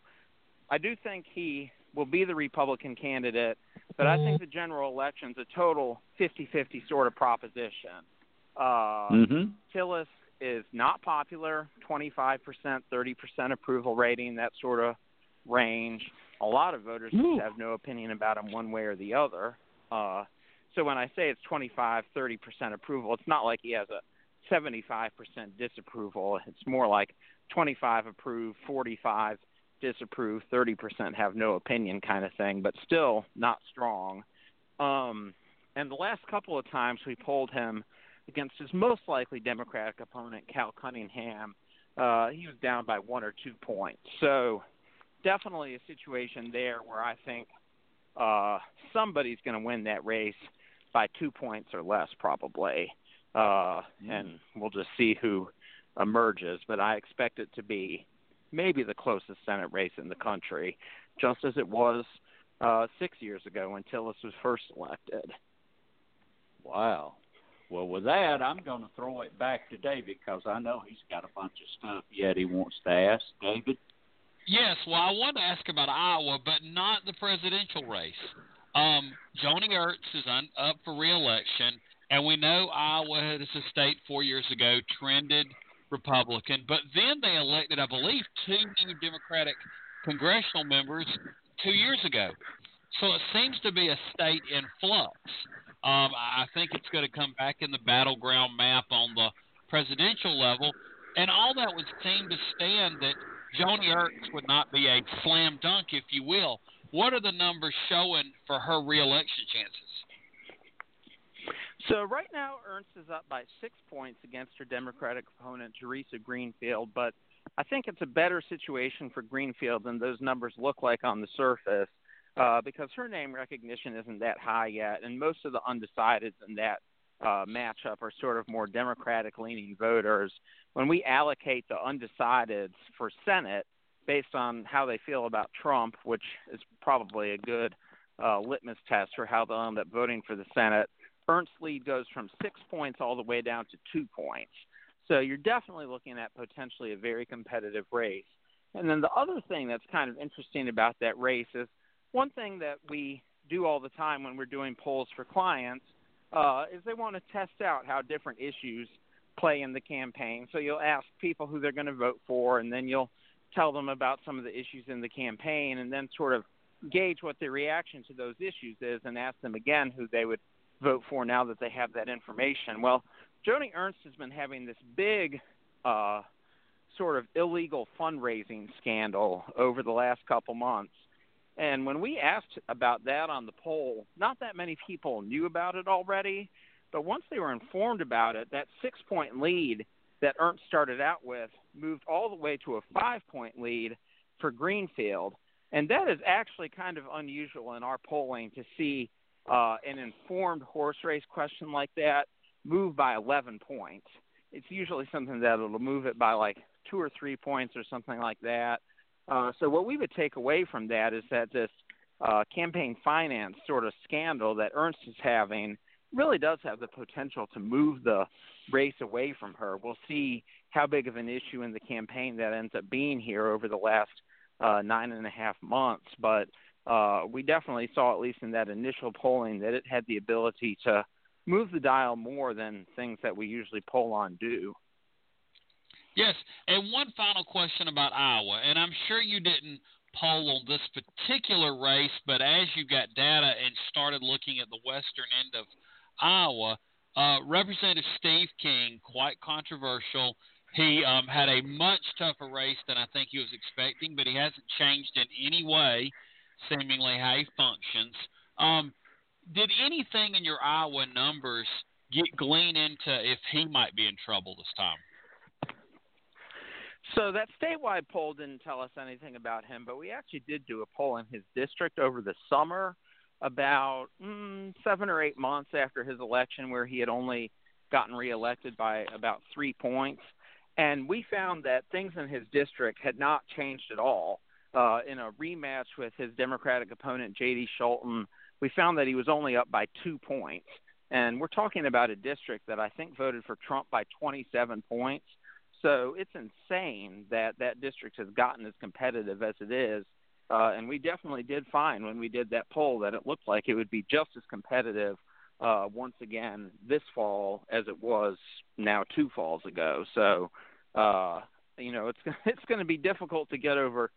I do think he will be the Republican candidate, but I think the general election's a total fifty-fifty sort of proposition. Uh, mm-hmm. Tillis is not popular, twenty-five percent, thirty percent approval rating, that sort of range. A lot of voters Ooh. Have no opinion about him one way or the other. Uh, so when I say it's twenty-five, thirty percent approval, it's not like he has a seventy-five percent disapproval. It's more like twenty-five approve, forty-five disapprove, thirty percent have no opinion kind of thing, but still not strong. Um, and the last couple of times we polled him against his most likely Democratic opponent, Cal Cunningham, uh, he was down by one or two points. So definitely a situation there where I think uh, somebody's going to win that race by two points or less probably, uh, and we'll just see who emerges. But I expect it to be maybe the closest Senate race in the country, just as it was uh, six years ago when Tillis was first elected. Wow. Well, with that, I'm going to throw it back to David because I know he's got a bunch of stuff yet he wants to ask. David? Yes, well, I want to ask about Iowa, but not the presidential race. Um, Joni Ernst is un- up for re-election, and we know Iowa, as a state four years ago, trended Republican, but then they elected, I believe, two new Democratic congressional members two years ago. So it seems to be a state in flux. Um, I think it's going to come back in the battleground map on the presidential level, and all that would seem to stand that Joni Ernst would not be a slam dunk, if you will. What are the numbers showing for her reelection chances? So right now, Ernst is up by six points against her Democratic opponent, Teresa Greenfield, but I think it's a better situation for Greenfield than those numbers look like on the surface uh, because her name recognition isn't that high yet, and most of the undecideds in that uh, matchup are sort of more Democratic-leaning voters. When we allocate the undecideds for Senate based on how they feel about Trump, which is probably a good uh, litmus test for how they'll end up voting for the Senate, Ernst's lead goes from six points all the way down to two points. So you're definitely looking at potentially a very competitive race. And then the other thing that's kind of interesting about that race is one thing that we do all the time when we're doing polls for clients uh, is they want to test out how different issues play in the campaign. So you'll ask people who they're going to vote for, and then you'll tell them about some of the issues in the campaign and then sort of gauge what their reaction to those issues is and ask them again who they would vote for now that they have that information. Well, Joni Ernst has been having this big uh, sort of illegal fundraising scandal over the last couple months. And when we asked about that on the poll, not that many people knew about it already, but once they were informed about it, that six-point lead that Ernst started out with moved all the way to a five-point lead for Greenfield. And that is actually kind of unusual in our polling to see Uh, an informed horse race question like that move by eleven points. It's usually something that will move it by like two or three points or something like that. Uh, so what we would take away from that is that this uh, campaign finance sort of scandal that Ernst is having really does have the potential to move the race away from her. We'll see how big of an issue in the campaign that ends up being here over the last uh, nine and a half months. But uh, we definitely saw, at least in that initial polling, that it had the ability to move the dial more than things that we usually poll on do. Yes, and one final question about Iowa, and I'm sure you didn't poll on this particular race, but as you got data and started looking at the western end of Iowa, uh, Representative Steve King, quite controversial, he um, had a much tougher race than I think he was expecting, but he hasn't changed in any way, seemingly, how he functions. Um, did anything in your Iowa numbers get glean into if he might be in trouble this time? So that statewide poll didn't tell us anything about him, but we actually did do a poll in his district over the summer about mm, seven or eight months after his election, where he had only gotten reelected by about three points. And we found that things in his district had not changed at all. Uh, in a rematch with his Democratic opponent, J D. Schulten, we found that he was only up by two points. And we're talking about a district that I think voted for Trump by twenty-seven points. So it's insane that that district has gotten as competitive as it is. Uh, and we definitely did find when we did that poll that it looked like it would be just as competitive uh, once again this fall as it was now two falls ago. So, uh, you know, it's, it's going to be difficult to get over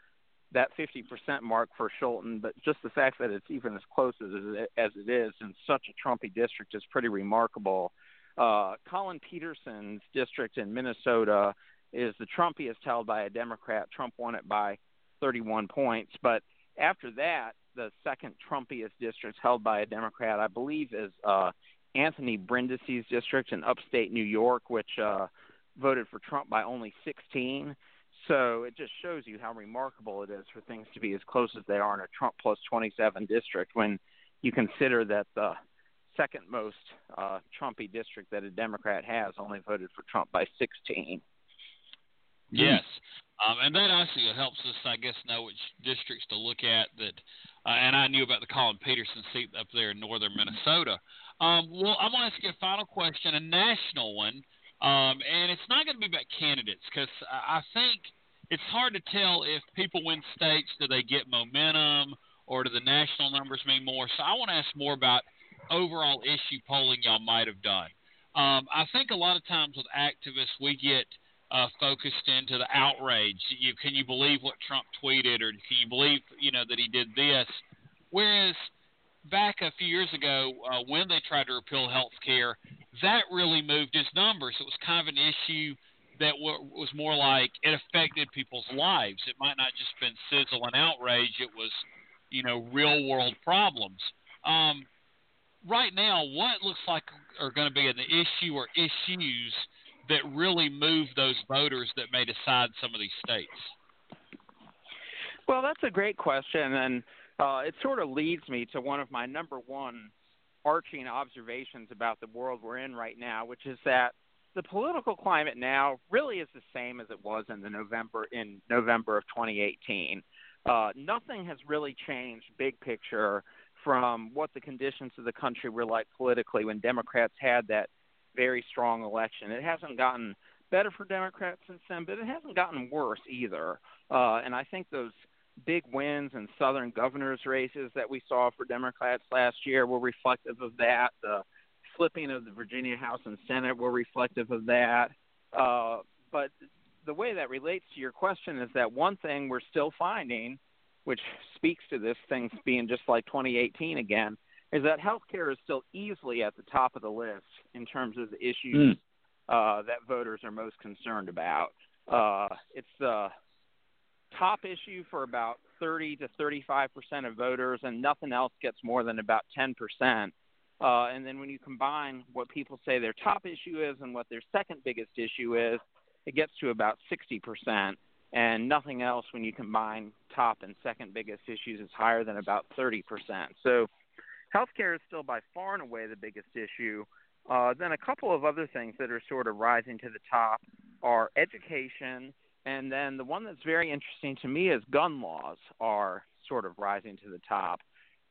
that fifty percent mark for Schulten, but just the fact that it's even as close as it, as it is in such a Trumpy district is pretty remarkable. Uh, Colin Peterson's district in Minnesota is the Trumpiest held by a Democrat. Trump won it by thirty-one points. But after that, the second Trumpiest district held by a Democrat, I believe, is uh, Anthony Brindisi's district in upstate New York, which uh, voted for Trump by only sixteen. So it just shows you how remarkable it is for things to be as close as they are in a Trump plus twenty-seven district when you consider that the second most uh, Trumpy district that a Democrat has only voted for Trump by sixteen. Yes. Um, and that also helps us, I guess, know which districts to look at that. Uh, and I knew about the Colin Peterson seat up there in northern Minnesota. Um, well, I'm going to ask you a final question, a national one. Um, and it's not going to be about candidates because I think it's hard to tell if people win states, do they get momentum or do the national numbers mean more? So I want to ask more about overall issue polling y'all might have done. Um, I think a lot of times with activists, we get uh, focused into the outrage. You, can you believe what Trump tweeted, or can you believe, you know, that he did this? Whereas back a few years ago, uh, when they tried to repeal health care, that really moved his numbers. It was kind of an issue that w- was more like it affected people's lives. It might not just been sizzle and outrage. It was, you know, real world problems. Um, Right now, what looks like are going to be an issue or issues that really move those voters that may decide some of these states? Well, that's a great question, and uh, it sort of leads me to one of my number one arching observations about the world we're in right now, which is that the political climate now really is the same as it was in the November in November of twenty eighteen. Uh, nothing has really changed big picture from what the conditions of the country were like politically when Democrats had that very strong election. It hasn't gotten better for Democrats since then, but it hasn't gotten worse either. Uh, and I think those big wins in southern governors' races that we saw for Democrats last year were reflective of that. The flipping of the Virginia House and Senate were reflective of that. Uh, but the way that relates to your question is that one thing we're still finding, which speaks to this thing being just like twenty eighteen again, is that healthcare is still easily at the top of the list in terms of the issues mm. uh, that voters are most concerned about. Uh, it's the top issue for about thirty to thirty-five percent of voters, and nothing else gets more than about ten percent. Uh, and then when you combine what people say their top issue is and what their second biggest issue is, it gets to about sixty percent. And nothing else, when you combine top and second biggest issues, is higher than about thirty percent. So healthcare is still by far and away the biggest issue. Uh, then a couple of other things that are sort of rising to the top are education And then the one that's very interesting to me is gun laws are sort of rising to the top.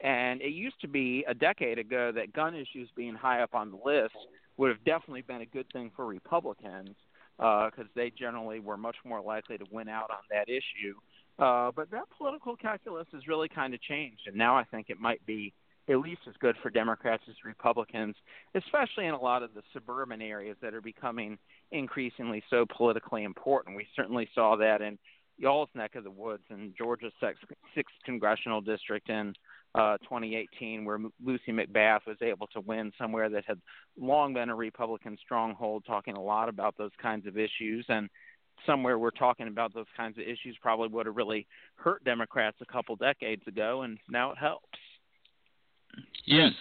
And it used to be a decade ago that gun issues being high up on the list would have definitely been a good thing for Republicans because uh, they generally were much more likely to win out on that issue. Uh, but that political calculus has really kind of changed, and now I think it might be at least as good for Democrats as Republicans, especially in a lot of the suburban areas that are becoming increasingly so politically important. We certainly saw that in y'all's neck of the woods in Georgia's sixth congressional district in uh, twenty eighteen, where Lucy McBath was able to win somewhere that had long been a Republican stronghold, talking a lot about those kinds of issues. And somewhere we're talking about those kinds of issues probably would have really hurt Democrats a couple decades ago, and now it helps. Yes.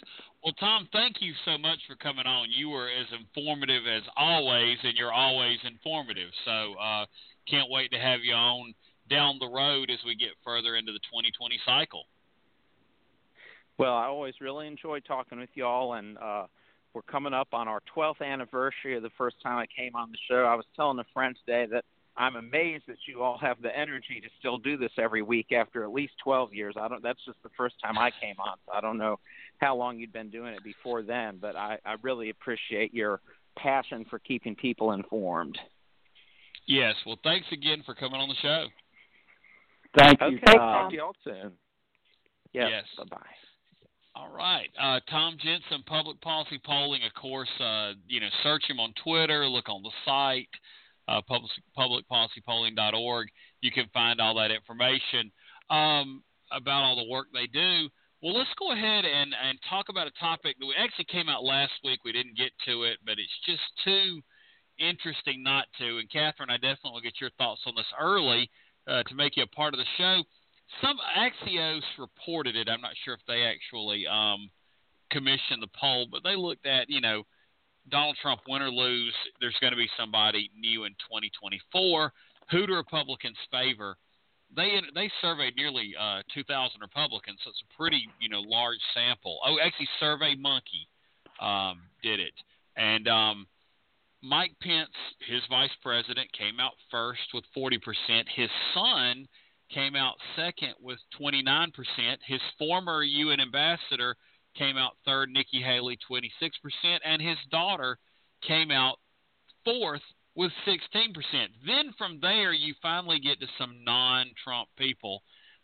Well, Tom, thank you so much for coming on. You were as informative as always, and you're always informative. So uh, can't wait to have you on down the road as we get further into the twenty twenty cycle. Well, I always really enjoy talking with you all, and uh, we're coming up on our twelfth anniversary of the first time I came on the show. I was telling a friend today that I'm amazed that you all have the energy to still do this every week after at least twelve years. I don't. That's just the first time I came on, so I don't know how long you'd been doing it before then, but I, I really appreciate your passion for keeping people informed. Yes. Well, thanks again for coming on the show. Thank you. Okay, talk to you all soon. Yes. yes. Bye-bye. All right. Uh, Tom Jensen, Public Policy Polling, of course, uh, you know, search him on Twitter, look on the site. Uh, public, public policy polling dot org. You can find all that information um, about all the work they do. Well, let's go ahead and, and talk about a topic that we actually came out last week. We didn't get to it, but it's just too interesting not to. And, Catherine, I definitely will get your thoughts on this early uh, to make you a part of the show. Some Axios reported it. I'm not sure if they actually um, commissioned the poll, but they looked at, you know, Donald Trump, win or lose, there's going to be somebody new in twenty twenty-four. Who do Republicans favor? They they surveyed nearly uh, two thousand Republicans, so it's a pretty you know large sample. Oh, actually, SurveyMonkey um, did it. And um, Mike Pence, his vice president, came out first with forty percent. His son came out second with twenty-nine percent. His former U N ambassador came out third, Nikki Haley, twenty-six percent, and his daughter came out fourth with sixteen percent. Then from there, you finally get to some non-Trump people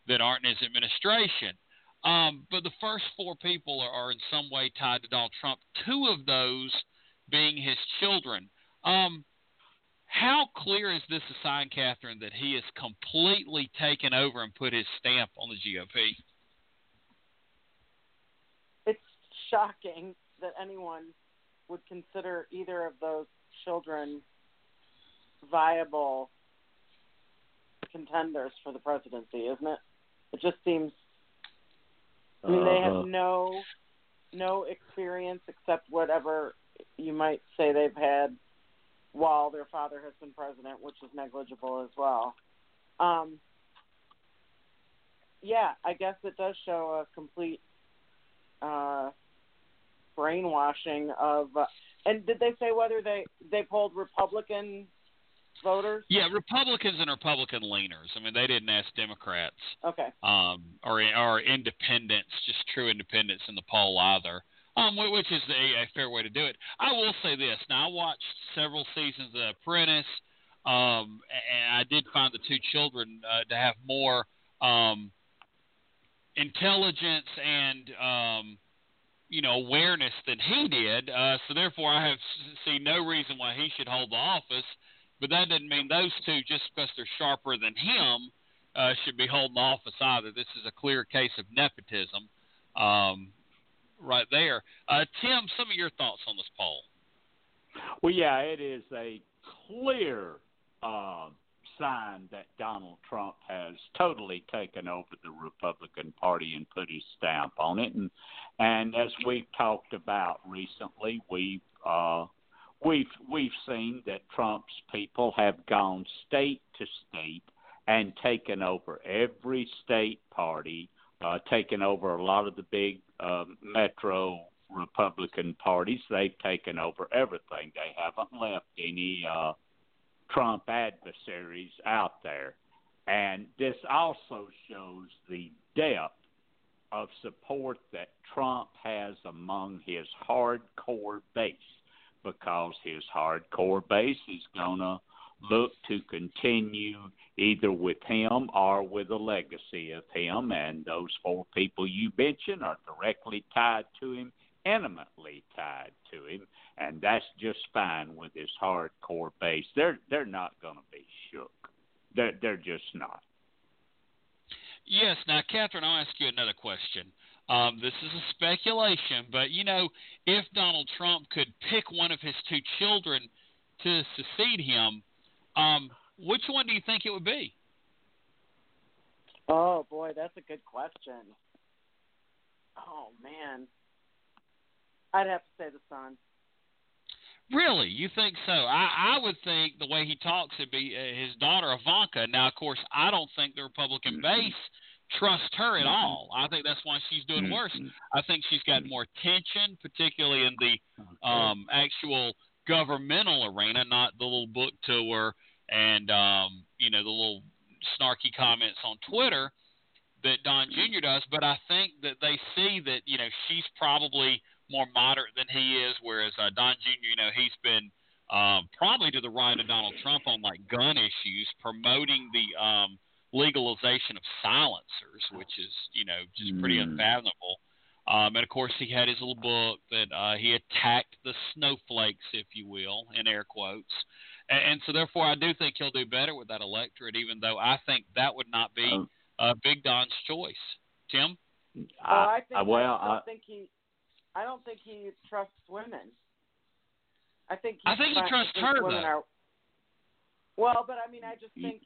that aren't in his administration. Um, but the first four people are, are in some way tied to Donald Trump, two of those being his children. Um, how clear is this a sign, Catherine, that he has completely taken over and put his stamp on the G O P? Shocking that anyone would consider either of those children viable contenders for the presidency, isn't it? It just seems, I mean, uh-huh. They have no no experience except whatever you might say they've had while their father has been president, which is negligible as well. Um, yeah, I guess it does show a complete uh brainwashing of uh, and did they say whether they they polled Republican voters? Yeah, Republicans and Republican leaners. I mean, they didn't ask Democrats. Okay. Um, or or independents, just true independents in the poll either. Um, which is a, a fair way to do it. I will say this. Now, I watched several seasons of The Apprentice, um, and I did find the two children uh, to have more um, intelligence and um, you know, awareness than he did, uh, so therefore I have seen no reason why he should hold the office, but that doesn't mean those two, just because they're sharper than him, uh, should be holding the office either. This is a clear case of nepotism um, right there. Uh, Tim, some of your thoughts on this poll. Well, yeah, it is a clear uh, sign that Donald Trump has totally taken over the Republican Party and put his stamp on it. And and as we've talked about recently, we've uh, we've we've seen that Trump's people have gone state to state and taken over every state party, uh, taken over a lot of the big uh, metro Republican parties. They've taken over everything. They haven't left any uh, Trump adversaries out there. And this also shows the depth of support that Trump has among his hardcore base, because his hardcore base is going to look to continue either with him or with a legacy of him. And those four people you mentioned are directly tied to him, intimately tied to him, and that's just fine with his hardcore base. They're they're not going to be shook. They're, they're just not. Yes. Now, Catherine, I'll ask you another question. Um, this is a speculation, but, you know, if Donald Trump could pick one of his two children to succeed him, um, which one do you think it would be? Oh, boy, that's a good question. Oh, man. I'd have to say the son. Really? You think so? I, I would think the way he talks would be uh, his daughter Ivanka. Now, of course, I don't think the Republican base trusts her at all. I think that's why she's doing worse. I think she's got more tension, particularly in the um, actual governmental arena, not the little book tour and, um, you know, the little snarky comments on Twitter that Don Junior does. But I think that they see that, you know, she's probably – more moderate than he is, whereas uh, Don Junior, you know, he's been um, probably to the right of Donald Trump on, like, gun issues, promoting the um, legalization of silencers, which is, you know, just pretty mm. unfathomable. Um, and, of course, he had his little book that uh, he attacked the snowflakes, if you will, in air quotes. And, and so, therefore, I do think he'll do better with that electorate, even though I think that would not be uh, Big Don's choice. Tim? I, uh, I think, well, I, I think he – I don't think he trusts women. I think he, I think he trusts her, though. Are, well, but, I mean, I just think,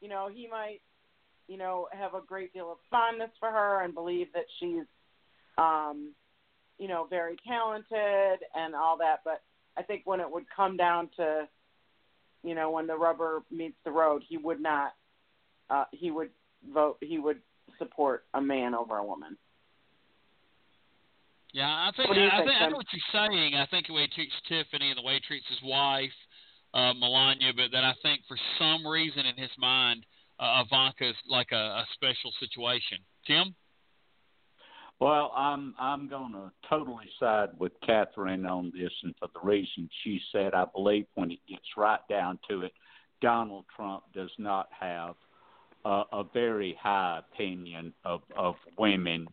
you know, he might, you know, have a great deal of fondness for her and believe that she's, um, you know, very talented and all that. But I think when it would come down to, you know, when the rubber meets the road, he would not uh, – he would vote – he would support a man over a woman. Yeah, I think, think I, think, I know what you're saying. I think the way he treats Tiffany and the way he treats his wife, uh, Melania, but then I think for some reason in his mind, uh, Ivanka is like a, a special situation. Tim? Well, I'm I'm going to totally side with Catherine on this, and for the reason she said, I believe when it gets right down to it, Donald Trump does not have uh, a very high opinion of, of women.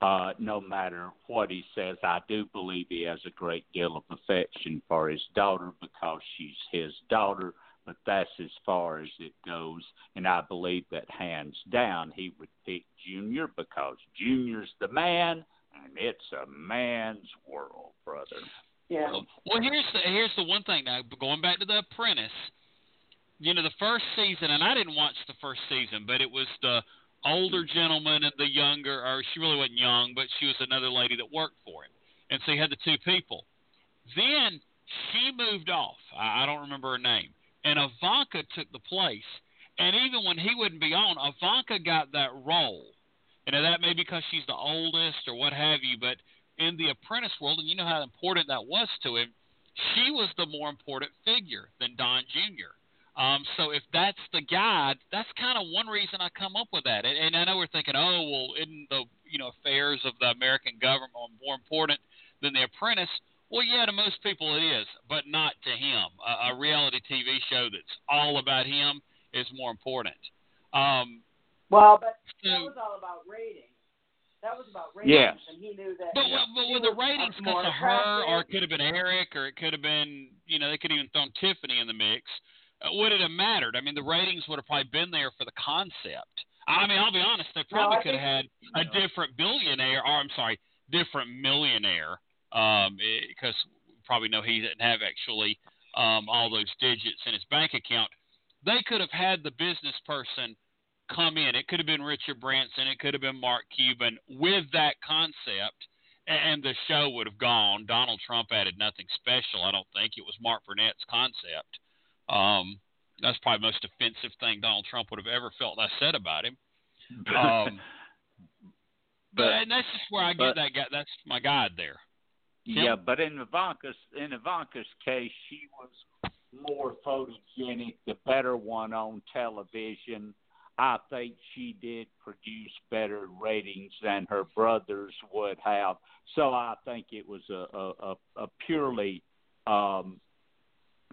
Uh, no matter what he says, I do believe he has a great deal of affection for his daughter because she's his daughter, but that's as far as it goes. And I believe that hands down he would pick Junior because Junior's the man, and it's a man's world, brother. Yeah. Well, here's the, here's the one thing now, going back to The Apprentice, you know, the first season, and I didn't watch the first season, but it was the older gentleman and the younger, or she really wasn't young, but she was another lady that worked for him. And so you had the two people. Then she moved off. I don't remember her name. And Ivanka took the place. And even when he wouldn't be on, Ivanka got that role. And that may be because she's the oldest or what have you, but in the Apprentice world, and you know how important that was to him, she was the more important figure than Don Junior Um, so if that's the guide, that's kind of one reason I come up with that. And, and I know we're thinking, oh, well, isn't the you know affairs of the American government more important than The Apprentice? Well, yeah, to most people it is, but not to him. A, a reality T V show that's all about him is more important. Um, well, but so, that was all about ratings. That was about ratings, yes. And he knew that. But, you know, but with the ratings, it could have her, or it could have been Eric, or it could have been, you know, they could have even thrown Tiffany in the mix. Uh, would it have mattered? I mean, the ratings would have probably been there for the concept. I mean, I'll be honest, they probably no, could have had a no. different billionaire, or I'm sorry, different millionaire, because um, we probably know he didn't have actually um, all those digits in his bank account. They could have had the business person come in. It could have been Richard Branson. It could have been Mark Cuban with that concept, and, and the show would have gone. Donald Trump added nothing special, I don't think. It was Mark Burnett's concept. Um, that's probably the most offensive thing Donald Trump would have ever felt I said about him. Um, but, but and that's just where I get but, that guy. That's my guide there. Tim? Yeah, but in Ivanka's in Ivanka's case, she was more photogenic, the better one on television. I think she did produce better ratings than her brothers would have. So I think it was a, a, a purely um,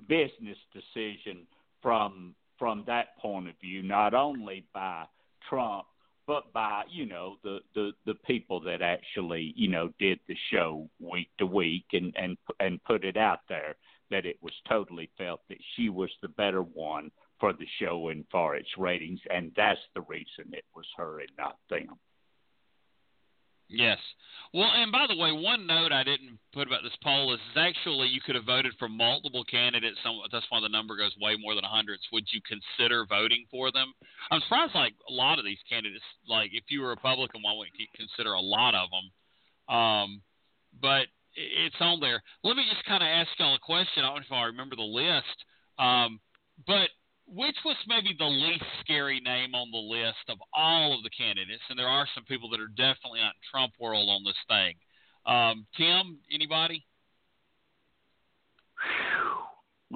business decision from from that point of view, not only by Trump, but by, you know, the, the, the people that actually, you know, did the show week to week and, and, and put it out there, that it was totally felt that she was the better one for the show and for its ratings, and that's the reason it was her and not them. Yes. Well, and by the way, one note I didn't put about this poll is actually you could have voted for multiple candidates. So that's why the number goes way more than one hundred. Would you consider voting for them? I'm surprised, like, a lot of these candidates, like, if you were a Republican, why wouldn't you consider a lot of them? Um, but it's on there. Let me just kind of ask y'all a question. I don't know if I remember the list. Um, but which was maybe the least scary name on the list of all of the candidates? And there are some people that are definitely not in Trump world on this thing. Um, Tim, anybody?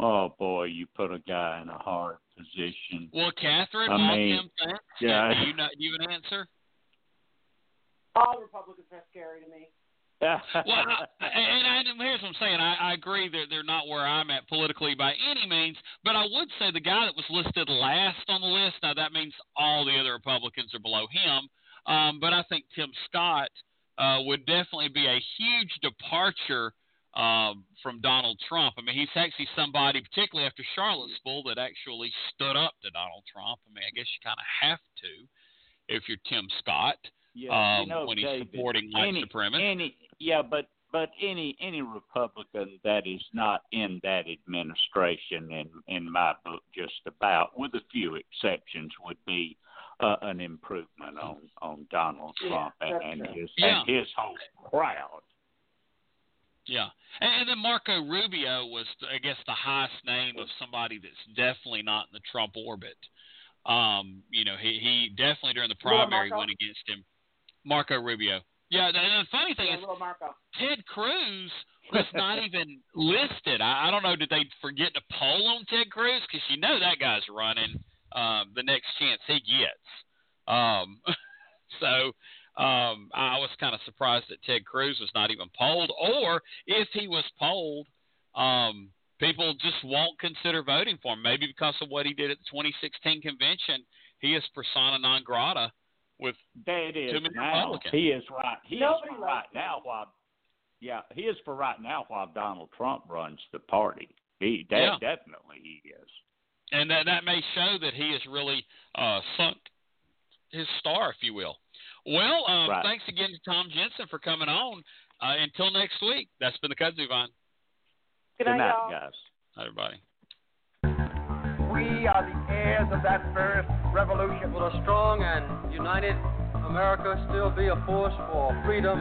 Oh, boy, you put a guy in a hard position. Well, Catherine, I mean, Tim, yeah. do, you know, do you have an answer? All Republicans are scary to me. well, I, and I, here's what I'm saying. I, I agree that they're, they're not where I'm at politically by any means, but I would say the guy that was listed last on the list, now that means all the other Republicans are below him, um, but I think Tim Scott uh, would definitely be a huge departure um, from Donald Trump. I mean, he's actually somebody, particularly after Charlottesville, that actually stood up to Donald Trump. I mean, I guess you kind of have to if you're Tim Scott. Yeah, um, you know, when he's David, supporting white supremacists. Yeah, but, but any any Republican that is not in that administration, in, in my book, just about, with a few exceptions, would be uh, an improvement on, on Donald Trump yeah, and, and, his, yeah. and his whole crowd. Yeah. And, and then Marco Rubio was, I guess, the highest name of somebody that's definitely not in the Trump orbit. Um, you know, he, he definitely during the primary went against him. Marco Rubio. Yeah, and the funny thing yeah, is Ted Cruz was not even listed. I, I don't know, did they forget to poll on Ted Cruz? Because you know that guy's running uh, the next chance he gets. Um, so um, I was kind of surprised that Ted Cruz was not even polled. Or if he was polled, um, people just won't consider voting for him. Maybe because of what he did at the twenty sixteen convention, he is persona non grata. With that is now, he is right. He Nobody is for right him. now while yeah, he is for right now while Donald Trump runs the party. He that yeah. definitely he is. And that that may show that he has really uh, sunk his star, if you will. Well, um, right. thanks again to Tom Jensen for coming on. Uh, until next week, that's been the Kudzu Vine. Good, Good night, y'all. guys. Hi, everybody. We are the heirs of that first revolution. Will a strong and united America still be a force for freedom?